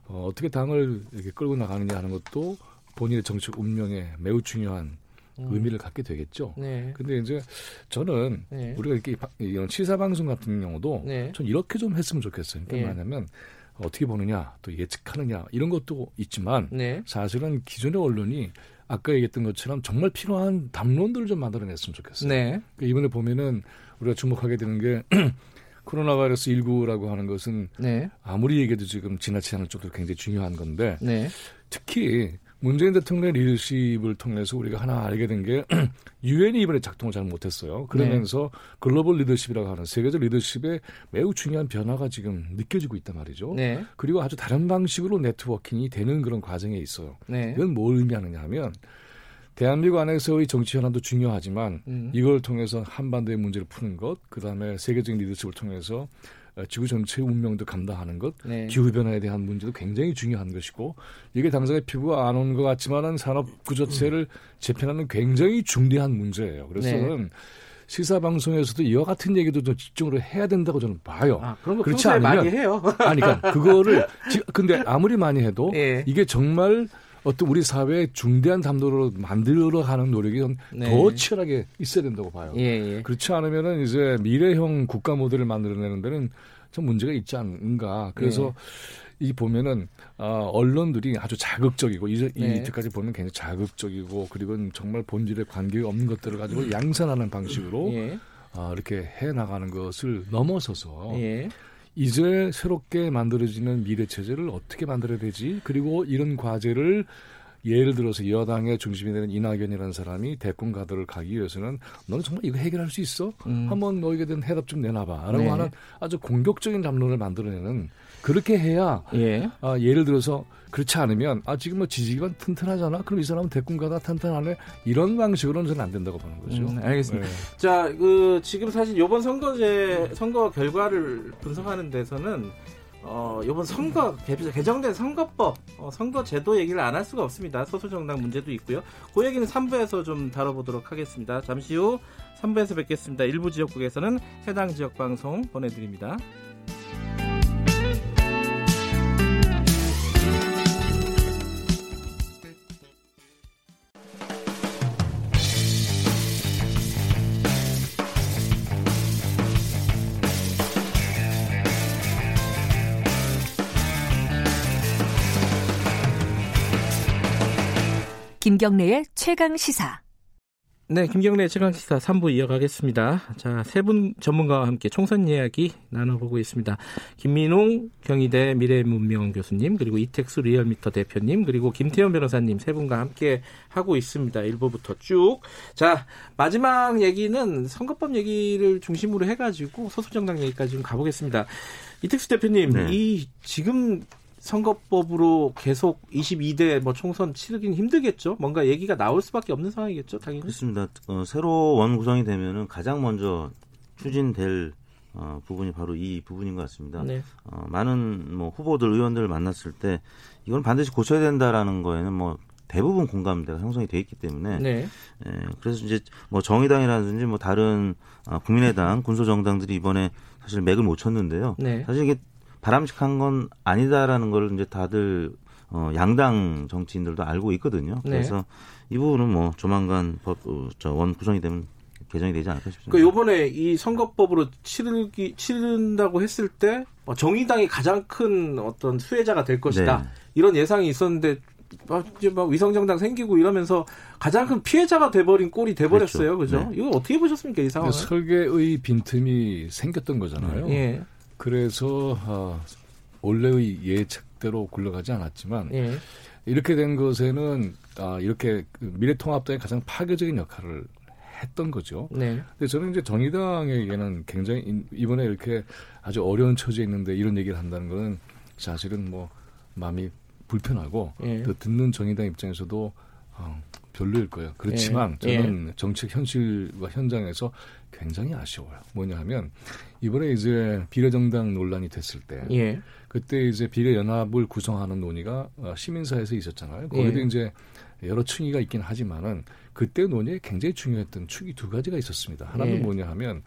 어떻게 당을 이렇게 끌고 나가느냐 하는 것도 본인의 정치 운명에 매우 중요한 의미를 갖게 되겠죠. 네. 근데 이제 저는 우리가 이렇게 이런 시사 방송 같은 경우도 전 이렇게 좀 했으면 좋겠어요. 그러니까 뭐냐면 어떻게 보느냐, 또 예측하느냐 이런 것도 있지만 사실은 기존의 언론이 아까 얘기했던 것처럼 정말 필요한 담론들을 좀 만들어냈으면 좋겠어요. 그러니까 이번에 보면은 우리가 주목하게 되는 게 코로나 바이러스 19라고 하는 것은 아무리 얘기해도 지금 지나치지 않을 정도로 굉장히 중요한 건데 특히 문재인 대통령의 리더십을 통해서 우리가 하나 알게 된 게 유엔이 이번에 작동을 잘 못했어요. 그러면서 글로벌 리더십이라고 하는 세계적 리더십에 매우 중요한 변화가 지금 느껴지고 있단 말이죠. 그리고 아주 다른 방식으로 네트워킹이 되는 그런 과정에 있어요. 이건 뭘 의미하느냐 하면 대한민국 안에서의 정치 현안도 중요하지만 이걸 통해서 한반도의 문제를 푸는 것, 그다음에 세계적인 리더십을 통해서 지구 전체의 운명도 감당하는 것, 기후변화에 대한 문제도 굉장히 중요한 것이고 이게 당장의 피부가 안 온 것 같지만 산업구조체를 재편하는 굉장히 중대한 문제예요. 그래서 저는 시사방송에서도 이와 같은 얘기도 좀 집중으로 해야 된다고 저는 봐요. 아, 그런 거 그렇지 않으면 많이 해요. 아니, 그러니까 그거를 근데 아무리 많이 해도 이게 정말 어떤 우리 사회의 중대한 담론으로 만들어가는 노력이 더 치열하게 있어야 된다고 봐요. 그렇지 않으면은 이제 미래형 국가 모델을 만들어내는 데는 좀 문제가 있지 않은가. 그래서 이 보면은 언론들이 아주 자극적이고 이때까지 보면 굉장히 자극적이고 그리고 정말 본질에 관계없는 것들을 가지고 양산하는 방식으로 이렇게 해나가는 것을 넘어서서 이제 새롭게 만들어지는 미래체제를 어떻게 만들어야 되지? 그리고 이런 과제를 예를 들어서 여당의 중심이 되는 이낙연이라는 사람이 대권 가도를 가기 위해서는 너는 정말 이거 해결할 수 있어? 한번 너에게 대한 해답 좀 내놔봐. 라고 하는 아주 공격적인 담론을 만들어내는 그렇게 해야 예를 들어서 그렇지 않으면 지금 뭐 지지기반 튼튼하잖아. 그럼 이 사람은 대권 가다 탄탄하네. 이런 방식으로는 저는 안 된다고 보는 거죠. 알겠습니다. 자, 지금 사실 이번 선거 결과를 분석하는 데서는 이번 선거 개정된 선거법, 선거제도 얘기를 안 할 수가 없습니다. 소수정당 문제도 있고요. 그 얘기는 3부에서 좀 다뤄보도록 하겠습니다. 잠시 후 3부에서 뵙겠습니다. 일부 지역국에서는 해당 지역 방송 보내드립니다. 김경래의 최강시사. 네, 김경래의 최강시사 3부 이어가겠습니다. 자, 세 분 전문가와 함께 총선 이야기 나눠보고 있습니다. 김민웅 경희대 미래문명 교수님, 그리고 이택수 리얼미터 대표님, 그리고 김태현 변호사님 세 분과 함께 하고 있습니다. 1부부터 쭉. 자, 마지막 얘기는 선거법 얘기를 중심으로 해가지고 소수정당 얘기까지 좀 가보겠습니다. 이택수 대표님, 이 지금 선거법으로 계속 22대 총선 치르긴 힘들겠죠. 뭔가 얘기가 나올 수밖에 없는 상황이겠죠, 당연히. 그렇습니다. 새로 원 구성이 되면은 가장 먼저 추진될 부분이 바로 이 부분인 것 같습니다. 많은 후보들 의원들을 만났을 때 이건 반드시 고쳐야 된다라는 거에는 대부분 공감대가 형성이 돼 있기 때문에 그래서 이제 정의당이라든지 다른 국민의당 군소정당들이 이번에 사실 맥을 못 쳤는데요. 사실 이게 바람직한 건 아니다라는 걸 이제 다들 양당 정치인들도 알고 있거든요. 그래서 이 부분은 조만간 원 구성이 되면 개정이 되지 않을까 싶습니다. 그러니까 이번에 이 선거법으로 치른다고 했을 때 정의당이 가장 큰 어떤 수혜자가 될 것이다. 이런 예상이 있었는데 막 위성정당 생기고 이러면서 가장 큰 피해자가 돼버린 꼴이 돼버렸어요. 그렇죠? 이거 어떻게 보셨습니까, 이 상황을? 설계의 빈틈이 생겼던 거잖아요. 그래서 원래의 예측대로 굴러가지 않았지만 이렇게 된 것에는 이렇게 미래통합당이 가장 파괴적인 역할을 했던 거죠. 근데 저는 이제 정의당에게는 굉장히 이번에 이렇게 아주 어려운 처지에 있는데 이런 얘기를 한다는 것은 사실은 마음이 불편하고 또 듣는 정의당 입장에서도 별로일 거예요. 그렇지만 저는 정책 현실과 현장에서 굉장히 아쉬워요. 뭐냐 하면 이번에 이제 비례정당 논란이 됐을 때 그때 이제 비례연합을 구성하는 논의가 시민사회에서 있었잖아요. 거기도 이제 여러 층위가 있긴 하지만은 그때 논의에 굉장히 중요했던 축이 두 가지가 있었습니다. 하나는 뭐냐 하면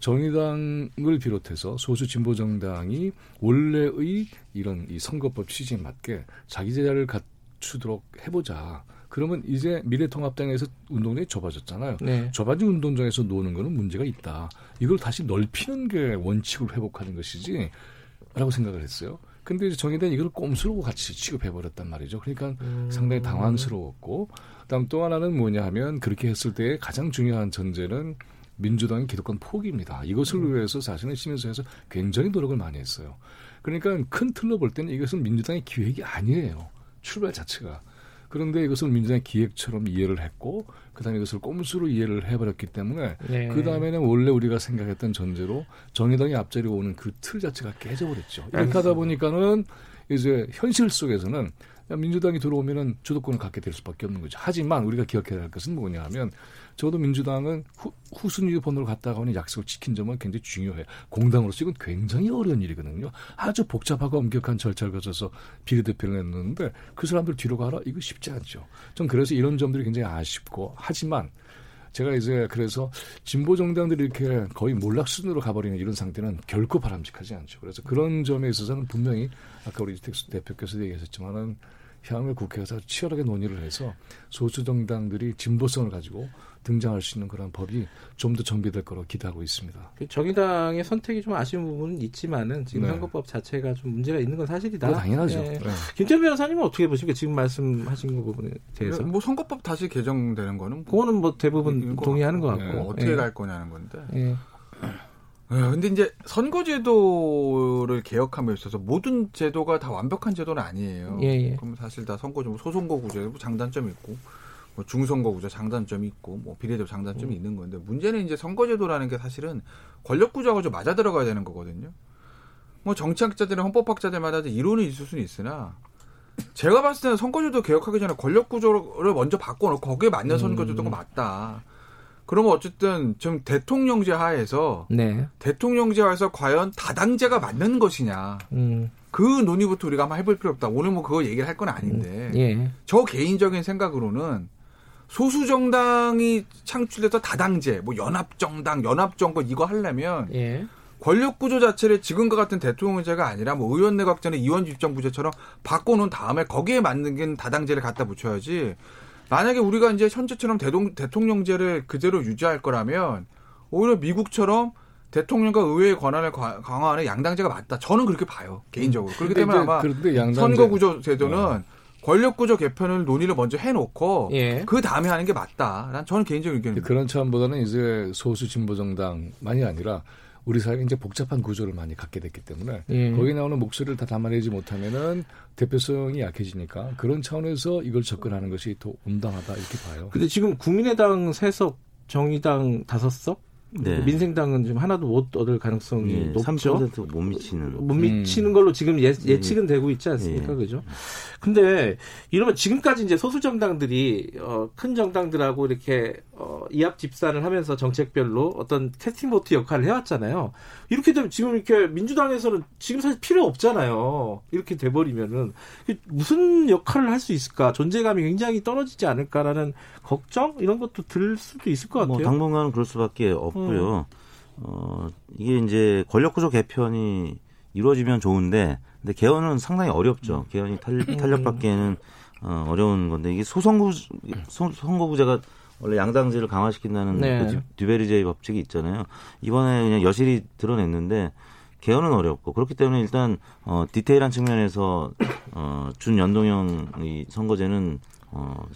정의당을 비롯해서 소수 진보정당이 원래의 이런 이 선거법 취지에 맞게 자기 제자를 갖추도록 해보자. 그러면 이제 미래통합당에서 운동장이 좁아졌잖아요. 네. 좁아진 운동장에서 노는 거는 문제가 있다. 이걸 다시 넓히는 게 원칙으로 회복하는 것이지라고 생각을 했어요. 근데 이제 정의당이 이걸 꼼수로 같이 취급해버렸단 말이죠. 그러니까 상당히 당황스러웠고, 그다음 또 하나는 뭐냐 하면 그렇게 했을 때의 가장 중요한 전제는 민주당의 기득권 포기입니다. 이것을 위해서 자신의 시민사회에서 굉장히 노력을 많이 했어요. 그러니까 큰 틀로 볼 때는 이것은 민주당의 기획이 아니에요. 출발 자체가. 그런데 이것을 민주당의 기획처럼 이해를 했고, 그다음에 이것을 꼼수로 이해를 해버렸기 때문에 네. 그다음에는 원래 우리가 생각했던 전제로 정의당이 앞자리에 오는 그 틀 자체가 깨져버렸죠. 알겠습니다. 이렇게 하다 보니까는 이제 현실 속에서는 민주당이 들어오면은 주도권을 갖게 될 수밖에 없는 거죠. 하지만 우리가 기억해야 할 것은 뭐냐 하면 적어도 민주당은 후순위 번호로 갔다가 오는 약속을 지킨 점은 굉장히 중요해요. 공당으로서 이건 굉장히 어려운 일이거든요. 아주 복잡하고 엄격한 절차를 거쳐서 비례대표를 냈는데 그 사람들 뒤로 가라? 이거 쉽지 않죠. 전 그래서 이런 점들이 굉장히 아쉽고, 하지만 제가 이제 그래서 진보 정당들이 이렇게 거의 몰락 수준으로 가버리는 이런 상태는 결코 바람직하지 않죠. 그래서 그런 점에 있어서는 분명히 아까 우리 이택수 대표께서 얘기하셨지만은 향후 국회에서 치열하게 논의를 해서 소수 정당들이 진보성을 가지고 등장할 수 있는 그런 법이 좀 더 정비될 거로 기대하고 있습니다. 정의당의 선택이 좀 아쉬운 부분은 있지만은 지금 네. 선거법 자체가 좀 문제가 있는 건 사실이다. 당연하죠. 네. 네. 김태현 변호사님은 어떻게 보십니까? 지금 말씀하신 그 부분에 대해서. 뭐 선거법 다시 개정되는 거는 그거는 뭐 대부분 동의하는 것 같고. 네. 어떻게 네. 갈 거냐는 건데. 네. 근데 이제 선거제도를 개혁함에 있어서 모든 제도가 다 완벽한 제도는 아니에요. 예, 예. 그럼 사실 다 선거제, 뭐 소선거구제 뭐 장단점이 있고, 뭐 중선거구제 장단점이 있고, 뭐 비례대표 장단점이 있는 건데, 문제는 이제 선거제도라는 게 사실은 권력구조하고 좀 맞아 들어가야 되는 거거든요. 뭐 정치학자들이나 헌법학자들마다 이론이 있을 수는 있으나, 제가 봤을 때는 선거제도 개혁하기 전에 권력구조를 먼저 바꿔놓고 거기에 맞는 선거제도가 맞다. 그러면 어쨌든 지금 대통령제 하에서 네. 대통령제 하에서 과연 다당제가 맞는 것이냐 그 논의부터 우리가 한번 해볼 필요 없다. 오늘 뭐 그거 얘기를 할 건 아닌데 예. 저 개인적인 생각으로는 소수 정당이 창출돼서 다당제, 뭐 연합정당, 연합정권 이거 하려면 예. 권력구조 자체를 지금과 같은 대통령제가 아니라 뭐 의원 내각제나 의원 집정부제처럼 바꿔놓은 다음에 거기에 맞는 게 다당제를 갖다 붙여야지. 만약에 우리가 이제 현재처럼 대통령제를 그대로 유지할 거라면 오히려 미국처럼 대통령과 의회의 권한을 강화하는 양당제가 맞다. 저는 그렇게 봐요. 개인적으로. 그렇기 때문에 아마 선거구조 제도는 권력구조 개편을 논의를 먼저 해놓고 예. 그 다음에 하는 게 맞다. 난 저는 개인적인 의견입니다. 그런 차원보다는 이제 소수 진보 정당만이 아니라 우리 사회가 이제 복잡한 구조를 많이 갖게 됐기 때문에 거기 나오는 목소리를 다 담아내지 못하면은 대표성이 약해지니까 그런 차원에서 이걸 접근하는 것이 더 온당하다 이렇게 봐요. 근데 지금 국민의당 3석, 정의당 5석, 네. 민생당은 지금 하나도 못 얻을 가능성이 높죠. 3% 못 미치는 걸로 지금 예측은 되고 있지 않습니까, 그죠? 근데 이러면 지금까지 이제 소수 정당들이 큰 정당들하고 이렇게 이합 집산을 하면서 정책별로 어떤 캐스팅 보트 역할을 해왔잖아요. 이렇게 되면 지금 이렇게 민주당에서는 지금 사실 필요 없잖아요. 이렇게 돼버리면은 무슨 역할을 할 수 있을까? 존재감이 굉장히 떨어지지 않을까라는 걱정 이런 것도 들 수도 있을 것 같아요. 뭐 당분간은 그럴 수밖에 없. 고요. 이게 이제 권력구조 개편이 이루어지면 좋은데, 근데 개헌은 상당히 어렵죠. 개헌이 탄력받기에는 어려운 건데 이게 소선거구제가 원래 양당제를 강화시킨다는 네. 그 듀베리제의 법칙이 있잖아요. 이번에 그냥 여실히 드러냈는데 개헌은 어렵고 그렇기 때문에 일단 디테일한 측면에서 준연동형 이 선거제는.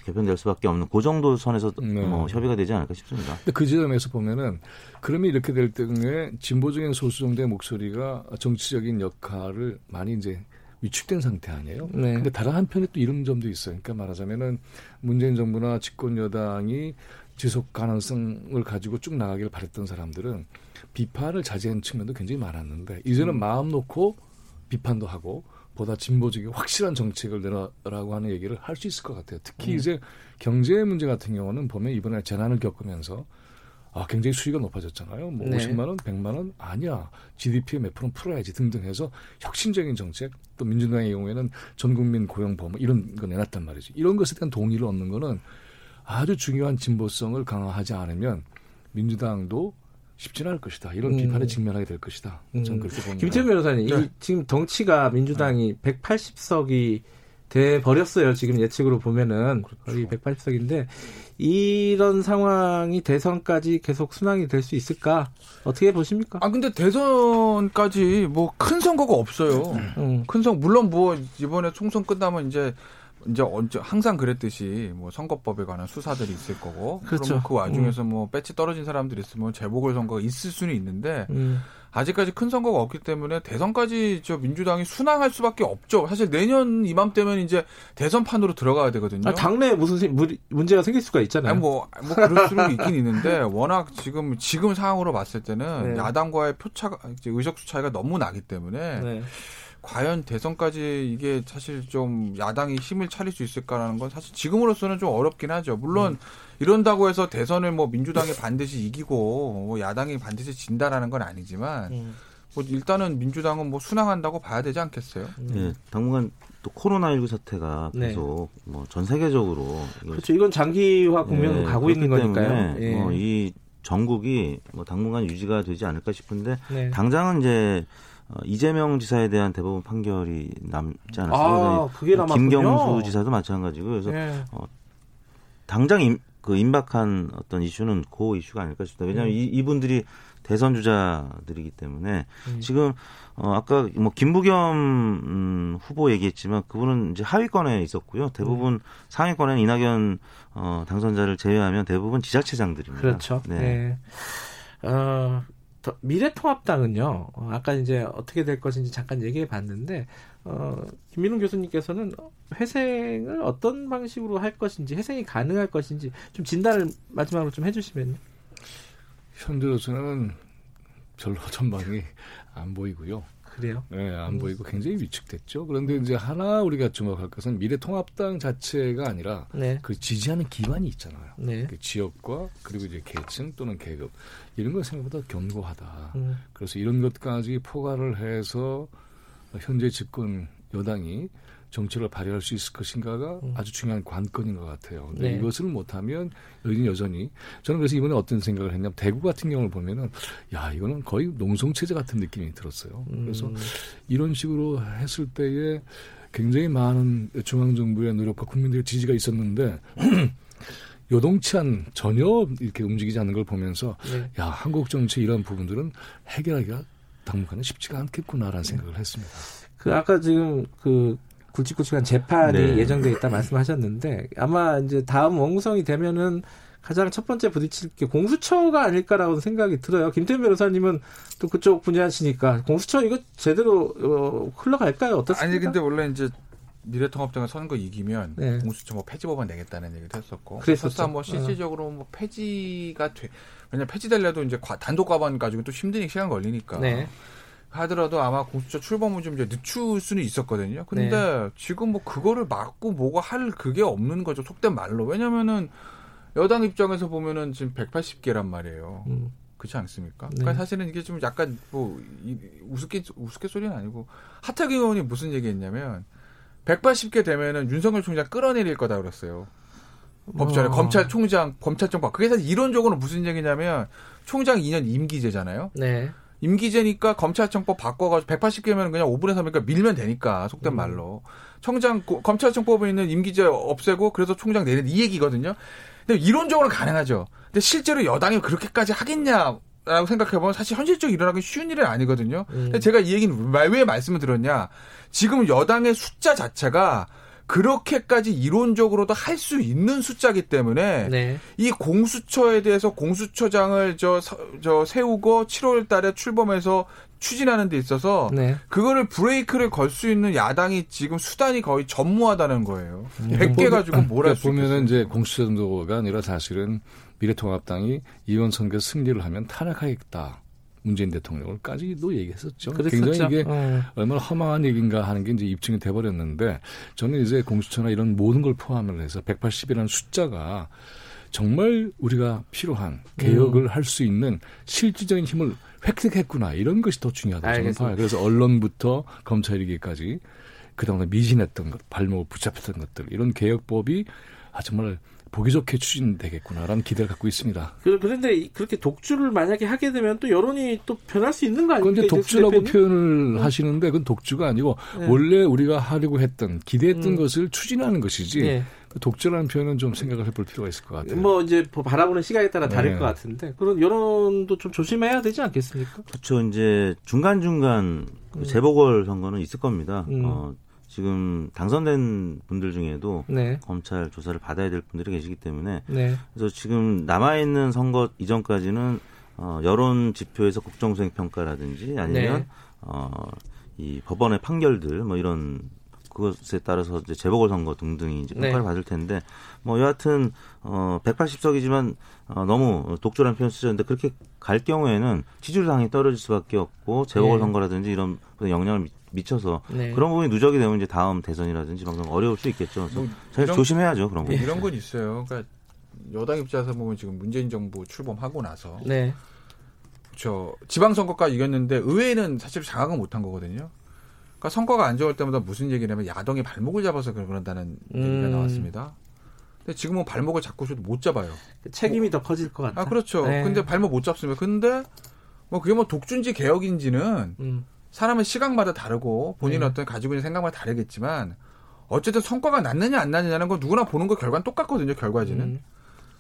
개편될 수밖에 없는 그 정도 선에서 네. 협의가 되지 않을까 싶습니다. 근데 그 지점에서 보면은 그러면 이렇게 될 때에 진보적인 소수 정당의 목소리가 정치적인 역할을 많이 이제 위축된 상태 아니에요? 네. 근데 다른 한편에 또 이런 점도 있어요. 그러니까 말하자면은 문재인 정부나 집권 여당이 지속 가능성을 가지고 쭉 나가기를 바랬던 사람들은 비판을 자제한 측면도 굉장히 많았는데 이제는 마음 놓고 비판도 하고. 보다 진보적인 확실한 정책을 내라고 하는 얘기를 할 수 있을 것 같아요. 특히 이제 경제 문제 같은 경우는 보면 이번에 재난을 겪으면서 굉장히 수위가 높아졌잖아요. 뭐 네. 50만 원, 100만 원 아니야. GDP의 몇 프로 풀어야지 등등 해서 혁신적인 정책 또 민주당의 경우에는 전국민 고용보험 이런 거 내놨단 말이죠. 이런 것에 대한 동의를 얻는 거는 아주 중요한 진보성을 강화하지 않으면 민주당도 쉽지 않을 것이다. 이런 비판에 직면하게 될 것이다. 저는 그렇게 봅니다. 김태현 변호사님, 네. 지금 덩치가 민주당이 180석이 돼 버렸어요. 지금 예측으로 보면은 거의 180석인데 이런 상황이 대선까지 계속 순항이 될 수 있을까? 어떻게 보십니까? 아 근데 대선까지 뭐 큰 선거가 없어요. 큰 선 물론 뭐 이번에 총선 끝나면 이제 항상 그랬듯이 뭐 선거법에 관한 수사들이 있을 거고 그렇죠. 그 와중에서 뭐 배치 떨어진 사람들이 있으면 재보궐선거가 있을 수는 있는데 아직까지 큰 선거가 없기 때문에 대선까지 저 민주당이 순항할 수밖에 없죠. 사실 내년 이맘때면 이제 대선판으로 들어가야 되거든요. 아, 당내에 무슨 문제가 생길 수가 있잖아요. 아니, 뭐 그럴 수는 있긴 있는데 워낙 지금 상황으로 봤을 때는 네. 야당과의 표차가 이제 의석수 차이가 너무 나기 때문에 네. 과연 대선까지 이게 사실 좀 야당이 힘을 차릴 수 있을까라는 건 사실 지금으로서는 좀 어렵긴 하죠. 물론 이런다고 해서 대선을 뭐 민주당이 반드시 이기고 뭐 야당이 반드시 진다라는 건 아니지만 뭐 일단은 민주당은 뭐 순항한다고 봐야 되지 않겠어요? 네, 당분간 또 코로나19 사태가 계속 네. 뭐 전 세계적으로 그렇죠. 이건 장기화 국면으로 네, 가고 있는 거니까요. 예. 이 전국이 뭐 당분간 유지가 되지 않을까 싶은데 네. 당장은 이제. 이재명 지사에 대한 대법원 판결이 남지 않았어요. 아, 그게 남았군요. 김경수 지사도 마찬가지고 그래서 네. 당장 임박한 어떤 이슈는 그 이슈가 아닐까 싶다. 왜냐하면 이분들이 대선 주자들이기 때문에 지금 아까 뭐 김부겸 후보 얘기했지만 그분은 이제 하위권에 있었고요. 대부분 상위권에는 이낙연 당선자를 제외하면 대부분 지자체장들입니다. 그렇죠. 네. 네. 미래통합당은요. 아까 이제 어떻게 될 것인지 잠깐 얘기해 봤는데 김민웅 교수님께서는 회생을 어떤 방식으로 할 것인지 회생이 가능할 것인지 좀 진단을 마지막으로 좀 해주시면요. 현재로서는 별로 전망이 안 보이고요. 그래요? 네, 안 보이고 굉장히 위축됐죠. 그런데 이제 하나 우리가 주목할 것은 미래통합당 자체가 아니라 네. 그 지지하는 기반이 있잖아요. 네. 그 지역과 그리고 이제 계층 또는 계급 이런 건 생각보다 견고하다. 그래서 이런 것까지 포괄을 해서 현재 집권 여당이 정책을 발휘할 수 있을 것인가가 아주 중요한 관건인 것 같아요. 근데 네. 이것을 못하면 여전히 저는 그래서 이번에 어떤 생각을 했냐면 대구 같은 경우를 보면은 야 이거는 거의 농성체제 같은 느낌이 들었어요. 그래서 이런 식으로 했을 때에 굉장히 많은 중앙정부의 노력과 국민들의 지지가 있었는데 요동치 않 전혀 이렇게 움직이지 않는 걸 보면서 네. 야 한국 정치 이런 부분들은 해결하기가 당분간은 쉽지가 않겠구나라는 생각을 했습니다. 그 아까 지금 그 굵직굵직한 재판이 네. 예정돼 있다 말씀하셨는데 아마 이제 다음 원구성이 되면은 가장 첫 번째 부딪힐 게 공수처가 아닐까라고 생각이 들어요. 김태현 변호사님은 또 그쪽 분야시니까 공수처 이거 제대로 흘러갈까요? 어떻습니까? 아니 근데 원래 이제 미래통합당은 선거 이기면 네. 공수처 뭐 폐지 법안 내겠다는 얘기도 했었고 그래서 뭐 실질적으로 뭐 폐지가 돼 왜냐 폐지되려도 이제 단독 과반 가지고 또 힘든 시간 걸리니까. 네. 하더라도 아마 공수처 출범을 좀 이제 늦출 수는 있었거든요. 근데 네. 지금 뭐 그거를 막고 뭐가 할 그게 없는 거죠. 속된 말로. 왜냐면은 여당 입장에서 보면은 지금 180개란 말이에요. 그렇지 않습니까? 네. 그러니까 사실은 이게 좀 약간 뭐 우스갯소리는 아니고 하태경 의원이 무슨 얘기했냐면 180개 되면은 윤석열 총장 끌어내릴 거다 그랬어요. 법전에 검찰총장, 검찰정법. 그게 사실 이론적으로 무슨 얘기냐면 총장 2년 임기제잖아요. 네. 임기제니까 검찰청법 바꿔가지고 180개면 그냥 5분의 3이니까 밀면 되니까 속된 말로 청장 검찰청법에 있는 임기제 없애고 그래서 총장 내린 이 얘기거든요. 근데 이론적으로 가능하죠. 근데 실제로 여당이 그렇게까지 하겠냐라고 생각해보면 사실 현실적으로 일어나기 쉬운 일은 아니거든요. 근데 제가 이 얘기는 왜 말씀을 드렸냐? 지금 여당의 숫자 자체가 그렇게까지 이론적으로도 할 수 있는 숫자이기 때문에 네. 이 공수처에 대해서 공수처장을 저 세우고 7월 달에 출범해서 추진하는 데 있어서 네. 그거를 브레이크를 걸 수 있는 야당이 지금 수단이 거의 전무하다는 거예요. 100개 가지고 뭘 할 수 있겠어요. 보면은 이제 공수처정도가 아니라 사실은 미래통합당이 이번 선거 승리를 하면 탄핵하겠다. 문재인 대통령을까지도 얘기했었죠. 그랬었죠. 굉장히 이게 얼마나 허망한 얘기인가 하는 게 이제 입증이 돼버렸는데 저는 이제 공수처나 이런 모든 걸 포함을 해서 180이라는 숫자가 정말 우리가 필요한 개혁을 할 수 있는 실질적인 힘을 획득했구나 이런 것이 더 중요하다고 저는 봐요. 그래서 언론부터 검찰이기까지 그동안 미진했던 것, 발목을 붙잡혔던 것들 이런 개혁법이 정말 보기 좋게 추진되겠구나라는 기대를 갖고 있습니다. 그런데 그렇게 독주를 만약에 하게 되면 또 여론이 또 변할 수 있는 거 아닙니까? 그런데 독주라고 표현을 하시는데 그건 독주가 아니고 원래 우리가 하려고 했던 기대했던 것을 추진하는 것이지 독주라는 표현은 좀 생각을 해볼 필요가 있을 것 같아요. 뭐 이제 바라보는 시각에 따라 다를 것 같은데 그런 여론도 좀 조심해야 되지 않겠습니까? 그렇죠. 이제 중간중간 재보궐선거는 있을 겁니다. 지금 당선된 분들 중에도 검찰 조사를 받아야 될 분들이 계시기 때문에 그래서 지금 남아있는 선거 이전까지는 여론 지표에서 국정수행 평가라든지 아니면 이 법원의 판결들 뭐 이런 그것에 따라서 이제 재보궐선거 등등이 이제 평가를 받을 텐데 뭐 여하튼 180석이지만 너무 독조란 표현 쓰셨는데 그렇게 갈 경우에는 지지율 당연히 떨어질 수밖에 없고 재보궐선거라든지 이런 영향을 미쳐서 그런 부분이 누적이 되면 이제 다음 대선이라든지 방금 어려울 수 있겠죠. 그래서 잘 조심해야죠 그런 거. 이런 건 있어요. 그러니까 여당 입장에서 보면 지금 문재인 정부 출범하고 나서 그렇죠. 지방선거까지 이겼는데 의회는 사실 장악은 못한 거거든요. 그러니까 선거가 안 좋을 때마다 무슨 얘기냐면 야당이 발목을 잡아서 그런다는 얘기가 나왔습니다. 근데 지금은 발목을 잡고 있어도 못 잡아요. 책임이 더 커질 것 같아요. 아 그렇죠. 근데 발목 못 잡습니다. 근데 뭐 그게 뭐 독주인지 개혁인지는 사람은 시각마다 다르고 본인 어떤 가지고 있는 생각마다 다르겠지만 어쨌든 성과가 났느냐 안 났느냐는 건 누구나 보는 거 결과는 똑같거든요. 결과지는.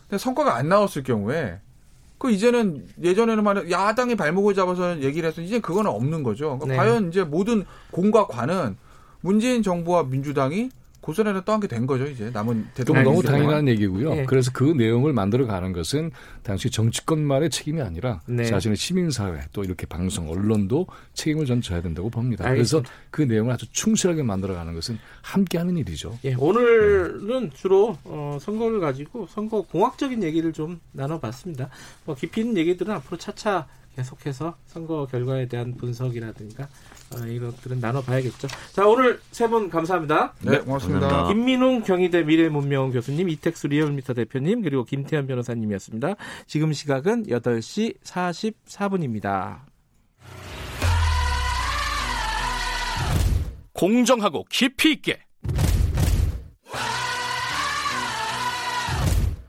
근데 성과가 안 나왔을 경우에 그 이제는 예전에는 말해 야당이 발목을 잡아서 얘기를 해서 이제 그건 없는 거죠. 그러니까 과연 이제 모든 공과 관은 문재인 정부와 민주당이 고스란히 떠안게 된 거죠. 이제 남은 대통령 너무 당연한 얘기고요. 그래서 그 내용을 만들어가는 것은 당시 정치권만의 책임이 아니라 자신의 시민사회 또 이렇게 방송 언론도 책임을 전 져야 된다고 봅니다. 알겠습니다. 그래서 그 내용을 아주 충실하게 만들어가는 것은 함께하는 일이죠. 예, 오늘은 주로 선거를 가지고 선거 공학적인 얘기를 좀 나눠봤습니다. 뭐 깊이 있는 얘기들은 앞으로 차차 계속해서 선거 결과에 대한 분석이라든가 이런 것들은 나눠봐야겠죠. 자, 오늘 세 분 감사합니다. 네, 고맙습니다. 감사합니다. 김민웅 경희대 미래문명 교수님, 이택수 리얼미터 대표님, 그리고 김태현 변호사님이었습니다. 지금 시각은 8시 44분입니다. 공정하고 깊이 있게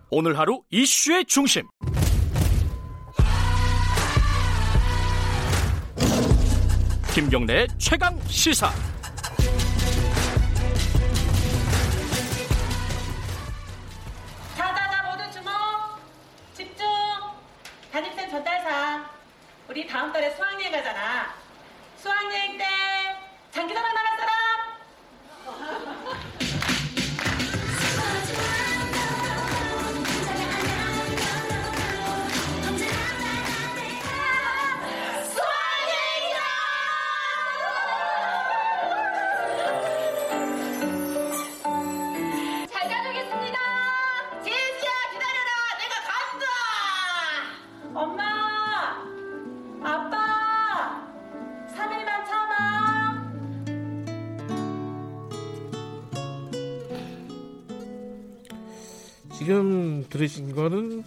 오늘 하루 이슈의 중심 김경래의 최강 시사. 자다가 모두 주목. 집중. 담임쌤 전달사. 우리 다음 달에 수학여행 가잖아. 수학여행 때 장기자랑 나갈 사람. 지금 들으신 거는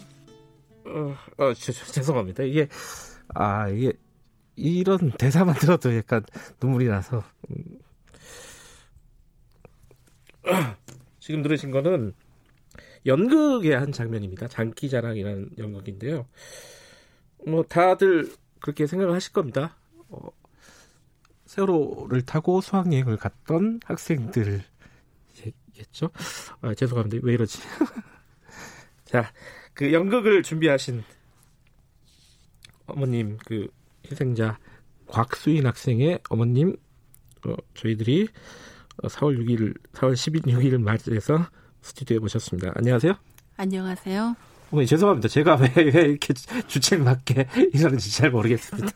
죄송합니다. 이게 이게 이런 대사만 들어도 약간 눈물이 나서 지금 들으신 거는 연극의 한 장면입니다. 장기자랑이라는 연극인데요. 뭐 다들 그렇게 생각을 하실 겁니다. 세월호를 타고 수학여행을 갔던 학생들이겠죠. 죄송합니다. 왜 이러지? 자, 그 연극을 준비하신 어머님, 그 희생자 곽수인 학생의 어머님, 저희들이 4월 16일 맞이해서 스튜디오에 모셨습니다. 안녕하세요. 안녕하세요. 어머니 죄송합니다. 제가 왜 이렇게 주책맞게 이러는지 잘 모르겠습니다.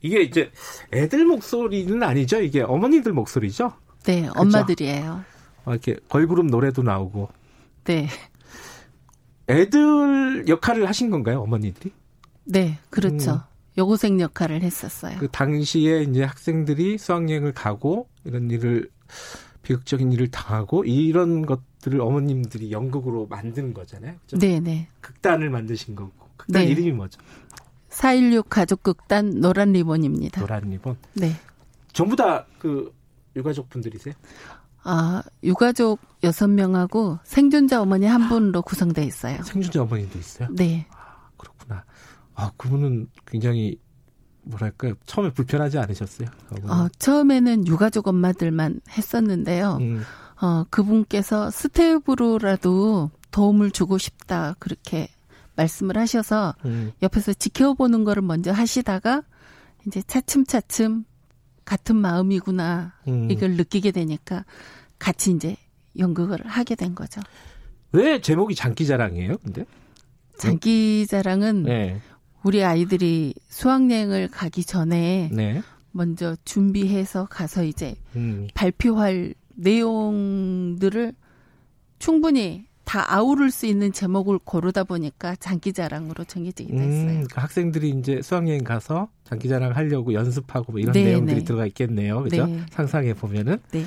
이게 이제 애들 목소리는 아니죠? 이게 어머니들 목소리죠? 네, 그렇죠? 엄마들이에요. 이렇게 걸그룹 노래도 나오고. 네. 애들 역할을 하신 건가요, 어머니들이? 네, 그렇죠. 여고생 역할을 했었어요. 그 당시에 이제 학생들이 수학여행을 가고 이런 일을 비극적인 일을 당하고 이런 것들을 어머님들이 연극으로 만든 거잖아요. 그렇죠? 네, 네. 극단을 만드신 거고. 극단 이름이 뭐죠? 4.16 가족극단 노란 리본입니다. 노란 리본. 네. 전부 다 그 유가족 분들이세요? 아, 유가족 6명하고 생존자 어머니 한 분으로 구성되어 있어요. 생존자 어머니도 있어요? 네. 아, 그렇구나. 아, 그분은 굉장히 뭐랄까요? 처음에 불편하지 않으셨어요? 처음에는 유가족 엄마들만 했었는데요. 그분께서 스텝으로라도 도움을 주고 싶다 그렇게 말씀을 하셔서 옆에서 지켜보는 거를 먼저 하시다가 이제 차츰차츰 같은 마음이구나 이걸 느끼게 되니까 같이 이제 연극을 하게 된 거죠. 왜 제목이 장기자랑이에요? 근데 장기자랑은 네. 우리 아이들이 수학여행을 가기 전에 네. 먼저 준비해서 가서 이제 발표할 내용들을 충분히 다 아우를 수 있는 제목을 고르다 보니까 장기자랑으로 정해지기도 했어요. 그러니까 학생들이 이제 수학여행 가서 장기자랑 하려고 연습하고 뭐 이런 네, 내용들이 네. 들어가 있겠네요. 그죠? 네. 상상해 보면은. 네.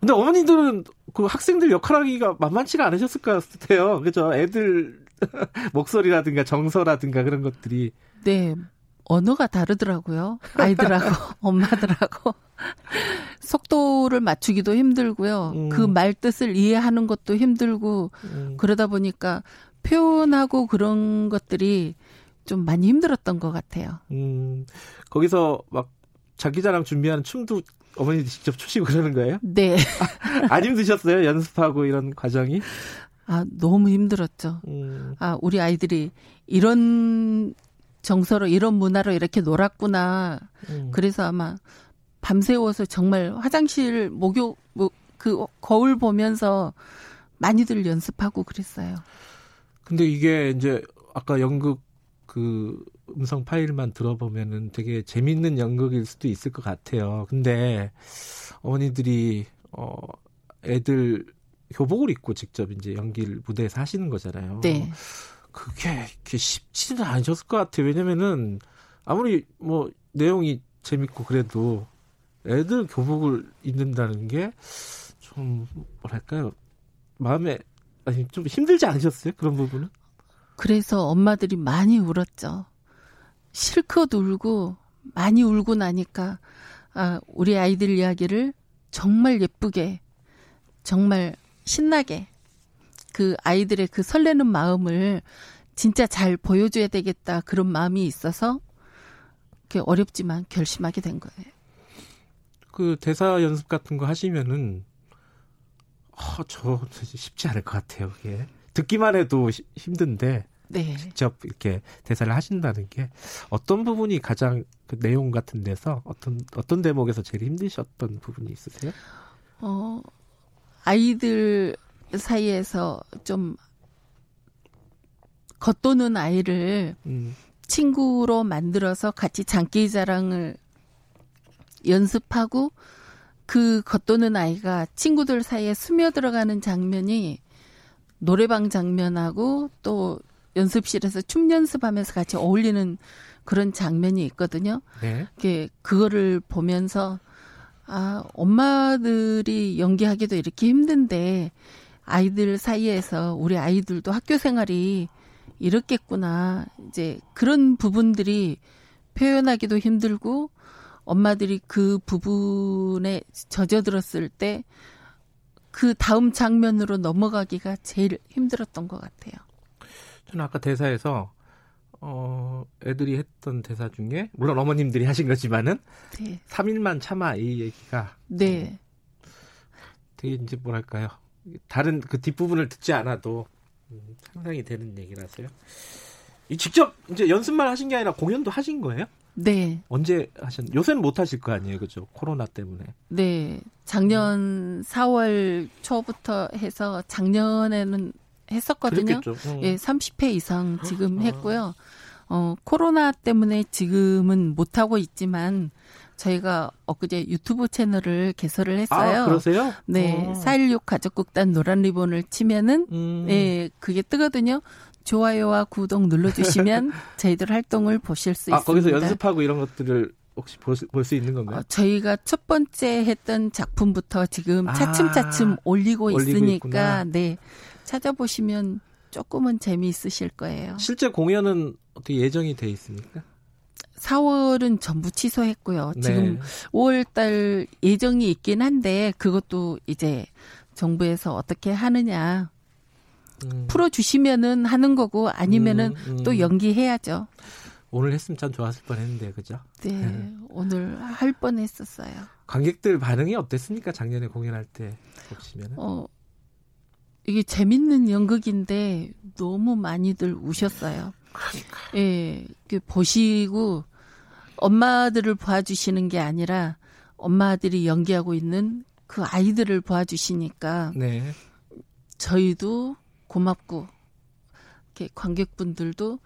근데 어머니들은 그 학생들 역할하기가 만만치가 않으셨을 것 같아요. 그죠? 애들 목소리라든가 정서라든가 그런 것들이. 네. 언어가 다르더라고요. 아이들하고 엄마들하고. 속도를 맞추기도 힘들고요. 그 말뜻을 이해하는 것도 힘들고 그러다 보니까 표현하고 그런 것들이 좀 많이 힘들었던 것 같아요. 거기서 막 자기자랑 준비하는 춤도 어머니들이 직접 추시고 그러는 거예요? 네. 안 힘드셨어요? 연습하고 이런 과정이? 아, 너무 힘들었죠. 아, 우리 아이들이 이런 정서로 이런 문화로 이렇게 놀았구나. 그래서 아마 밤새워서 정말 화장실 목욕 그 거울 보면서 많이들 연습하고 그랬어요. 근데 이게 이제 아까 연극 그 음성 파일만 들어보면은 되게 재밌는 연극일 수도 있을 것 같아요. 근데 어머니들이 애들 교복을 입고 직접 이제 연기를 무대에서 하시는 거잖아요. 네. 그게 쉽지는 않으셨을 것 같아요. 왜냐면은 아무리 뭐 내용이 재밌고 그래도 애들 교복을 입는다는 게 좀 뭐랄까요? 마음에 아니 좀 힘들지 않으셨어요? 그런 부분은? 그래서 엄마들이 많이 울었죠. 실컷 울고 많이 울고 나니까 아, 우리 아이들 이야기를 정말 예쁘게 정말 신나게 그 아이들의 그 설레는 마음을 진짜 잘 보여줘야 되겠다 그런 마음이 있어서 그게 어렵지만 결심하게 된 거예요. 그 대사 연습 같은 거 하시면은 저 쉽지 않을 것 같아요. 그게 듣기만 해도 힘든데 네. 직접 이렇게 대사를 하신다는 게 어떤 부분이 가장 그 내용 같은 데서 어떤 대목에서 제일 힘드셨던 부분이 있으세요? 아이들 사이에서 좀 겉도는 아이를 친구로 만들어서 같이 장기자랑을 연습하고 그 겉도는 아이가 친구들 사이에 스며들어가는 장면이 노래방 장면하고 또 연습실에서 춤 연습하면서 같이 어울리는 그런 장면이 있거든요. 네. 그거를 보면서 아, 엄마들이 연기하기도 이렇게 힘든데 아이들 사이에서 우리 아이들도 학교 생활이 이렇겠구나. 이제 그런 부분들이 표현하기도 힘들고 엄마들이 그 부분에 젖어들었을 때 그 다음 장면으로 넘어가기가 제일 힘들었던 것 같아요. 저는 아까 대사에서 애들이 했던 대사 중에 물론 어머님들이 하신 거지만은 네. 3일만 참아 이 얘기가 네. 되게 이제 뭐랄까요? 다른 그 뒷부분을 듣지 않아도 상상이 되는 얘기라서요. 직접 이제 연습만 하신 게 아니라 공연도 하신 거예요? 네. 언제 하셨나요? 요새는 못 하실 거 아니에요, 그죠? 코로나 때문에. 네. 작년 4월 초부터 해서 작년에는 했었거든요. 예, 30회 이상 지금 했고요. 코로나 때문에 지금은 못 하고 있지만 저희가 엊그제 유튜브 채널을 개설을 했어요. 아, 그러세요? 네. 4.16 가족극단 노란 리본을 치면은 예, 그게 뜨거든요. 좋아요와 구독 눌러주시면 저희들 활동을 보실 수 있습니다. 거기서 연습하고 이런 것들을 혹시 볼 수 있는 건가요? 저희가 첫 번째 했던 작품부터 지금 차츰차츰 올리고 있으니까 네, 찾아보시면 조금은 재미있으실 거예요. 실제 공연은 어떻게 예정이 돼 있습니까? 4월은 전부 취소했고요. 네. 지금 5월달 예정이 있긴 한데 그것도 이제 정부에서 어떻게 하느냐. 풀어주시면은 하는 거고 아니면은 또 연기해야죠. 오늘 했으면 참 좋았을 뻔했는데 그죠? 네, 네. 오늘 할 뻔했었어요. 관객들 반응이 어땠습니까? 작년에 공연할 때 보시면 이게 재밌는 연극인데 너무 많이들 우셨어요. 그러니까. 예, 그 보시고 엄마들을 봐주시는 게 아니라 엄마들이 연기하고 있는 그 아이들을 봐주시니까 네. 저희도 고맙고 이렇게 관객분들도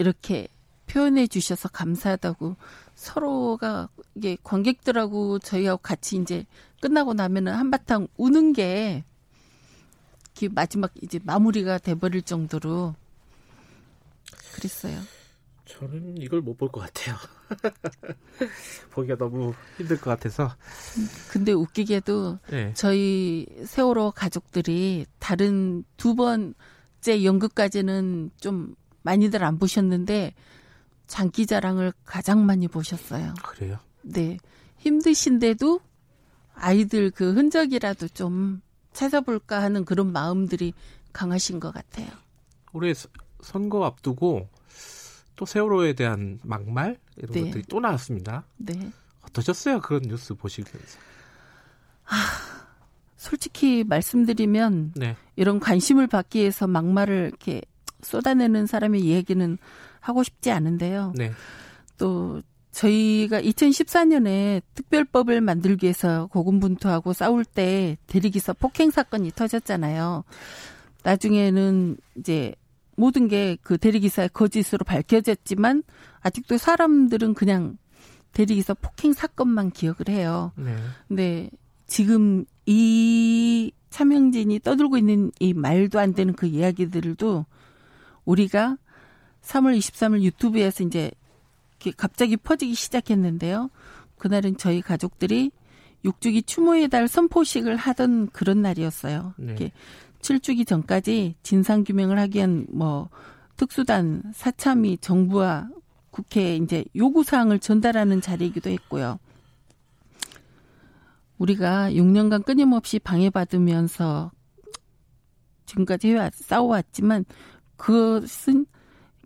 이렇게 표현해 주셔서 감사하다고 서로가 이게 관객들하고 저희하고 같이 이제 끝나고 나면은 한바탕 우는 게 그 마지막 이제 마무리가 돼버릴 정도로 그랬어요. 저는 이걸 못 볼 것 같아요. 보기가 너무 힘들 것 같아서. 근데 웃기게도 네. 저희 세월호 가족들이 다른 두 번째 연극까지는 좀 많이들 안 보셨는데 장기자랑을 가장 많이 보셨어요. 그래요? 네. 힘드신데도 아이들 그 흔적이라도 좀 찾아볼까 하는 그런 마음들이 강하신 것 같아요. 올해 선거 앞두고 또 세월호에 대한 막말 이런 네. 것들이 또 나왔습니다. 네. 어떠셨어요? 그런 뉴스 보시면서. 아, 솔직히 말씀드리면 네. 이런 관심을 받기 위해서 막말을 이렇게 쏟아내는 사람의 이야기는 하고 싶지 않은데요. 네. 또 저희가 2014년에 특별법을 만들기 위해서 고군분투하고 싸울 때 대리기사 폭행 사건이 터졌잖아요. 나중에는 이제 모든 게 그 대리기사의 거짓으로 밝혀졌지만 아직도 사람들은 그냥 대리기사 폭행 사건만 기억을 해요. 네. 근데 지금 이 차명진이 떠들고 있는 이 말도 안 되는 그 이야기들도 우리가 3월 23일 유튜브에서 이제 갑자기 퍼지기 시작했는데요. 그날은 저희 가족들이 6주기 추모의 달 선포식을 하던 그런 날이었어요. 네. 이렇게 7주기 전까지 진상규명을 하기 위한 뭐 특수단, 사참위, 정부와 국회에 이제 요구사항을 전달하는 자리이기도 했고요. 우리가 6년간 끊임없이 방해받으면서 지금까지 싸워왔지만 그것은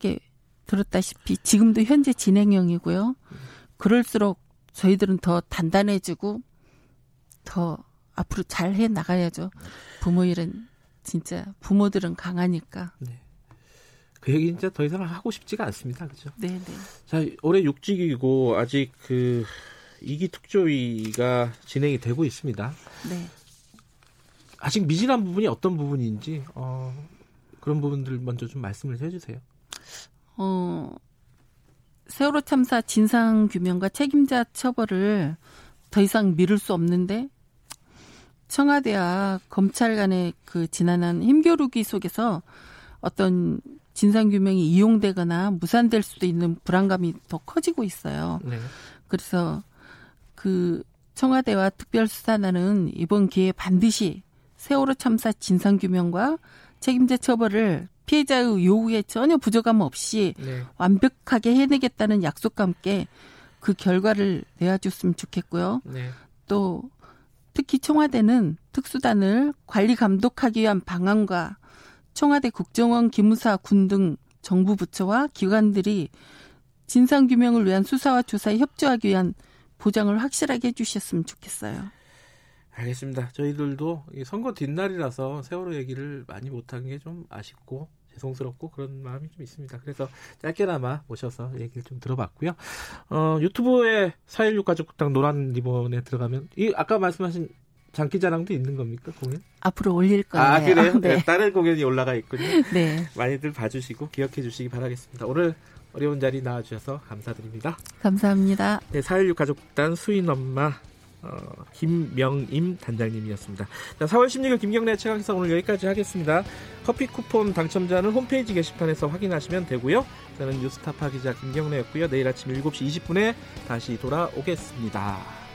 이렇게 들었다시피 지금도 현재 진행형이고요. 그럴수록 저희들은 더 단단해지고 더 앞으로 잘 해나가야죠. 부모 일은 진짜 부모들은 강하니까. 네. 그 얘기 진짜 더 이상 하고 싶지가 않습니다. 그렇죠? 네네. 자, 올해 6주기이고 아직 그 2기 특조위가 진행이 되고 있습니다. 네. 아직 미진한 부분이 어떤 부분인지 그런 부분들 먼저 좀 말씀을 해주세요. 세월호 참사 진상규명과 책임자 처벌을 더 이상 미룰 수 없는데 청와대와 검찰 간의 그 지난한 힘겨루기 속에서 어떤 진상규명이 이용되거나 무산될 수도 있는 불안감이 더 커지고 있어요. 네. 그래서 그 청와대와 특별수사단은 이번 기회에 반드시 세월호 참사 진상규명과 책임자 처벌을 피해자의 요구에 전혀 부족함 없이 네. 완벽하게 해내겠다는 약속과 함께 그 결과를 내어줬으면 좋겠고요. 네. 또 특히 청와대는 특수단을 관리 감독하기 위한 방안과 청와대 국정원, 기무사, 군 등 정부 부처와 기관들이 진상규명을 위한 수사와 조사에 협조하기 위한 보장을 확실하게 해주셨으면 좋겠어요. 알겠습니다. 저희들도 선거 뒷날이라서 세월호 얘기를 많이 못한 게 좀 아쉽고 죄송스럽고 그런 마음이 좀 있습니다. 그래서 짧게나마 모셔서 얘기를 좀 들어봤고요. 유튜브에 4.16 가족국당 노란 리본에 들어가면 이 아까 말씀하신 장기자랑도 있는 겁니까? 공연? 앞으로 올릴 거예요. 아 그래요? 네. 네, 다른 공연이 올라가 있군요. 네. 많이들 봐주시고 기억해 주시기 바라겠습니다. 오늘 어려운 자리 나와주셔서 감사드립니다. 감사합니다. 네, 4.16 가족국당 수인엄마 김명임 단장님이었습니다. 자, 4월 16일 김경래 최강시사 오늘 여기까지 하겠습니다. 커피 쿠폰 당첨자는 홈페이지 게시판에서 확인하시면 되고요. 저는 뉴스타파 기자 김경래였고요. 내일 아침 7시 20분에 다시 돌아오겠습니다.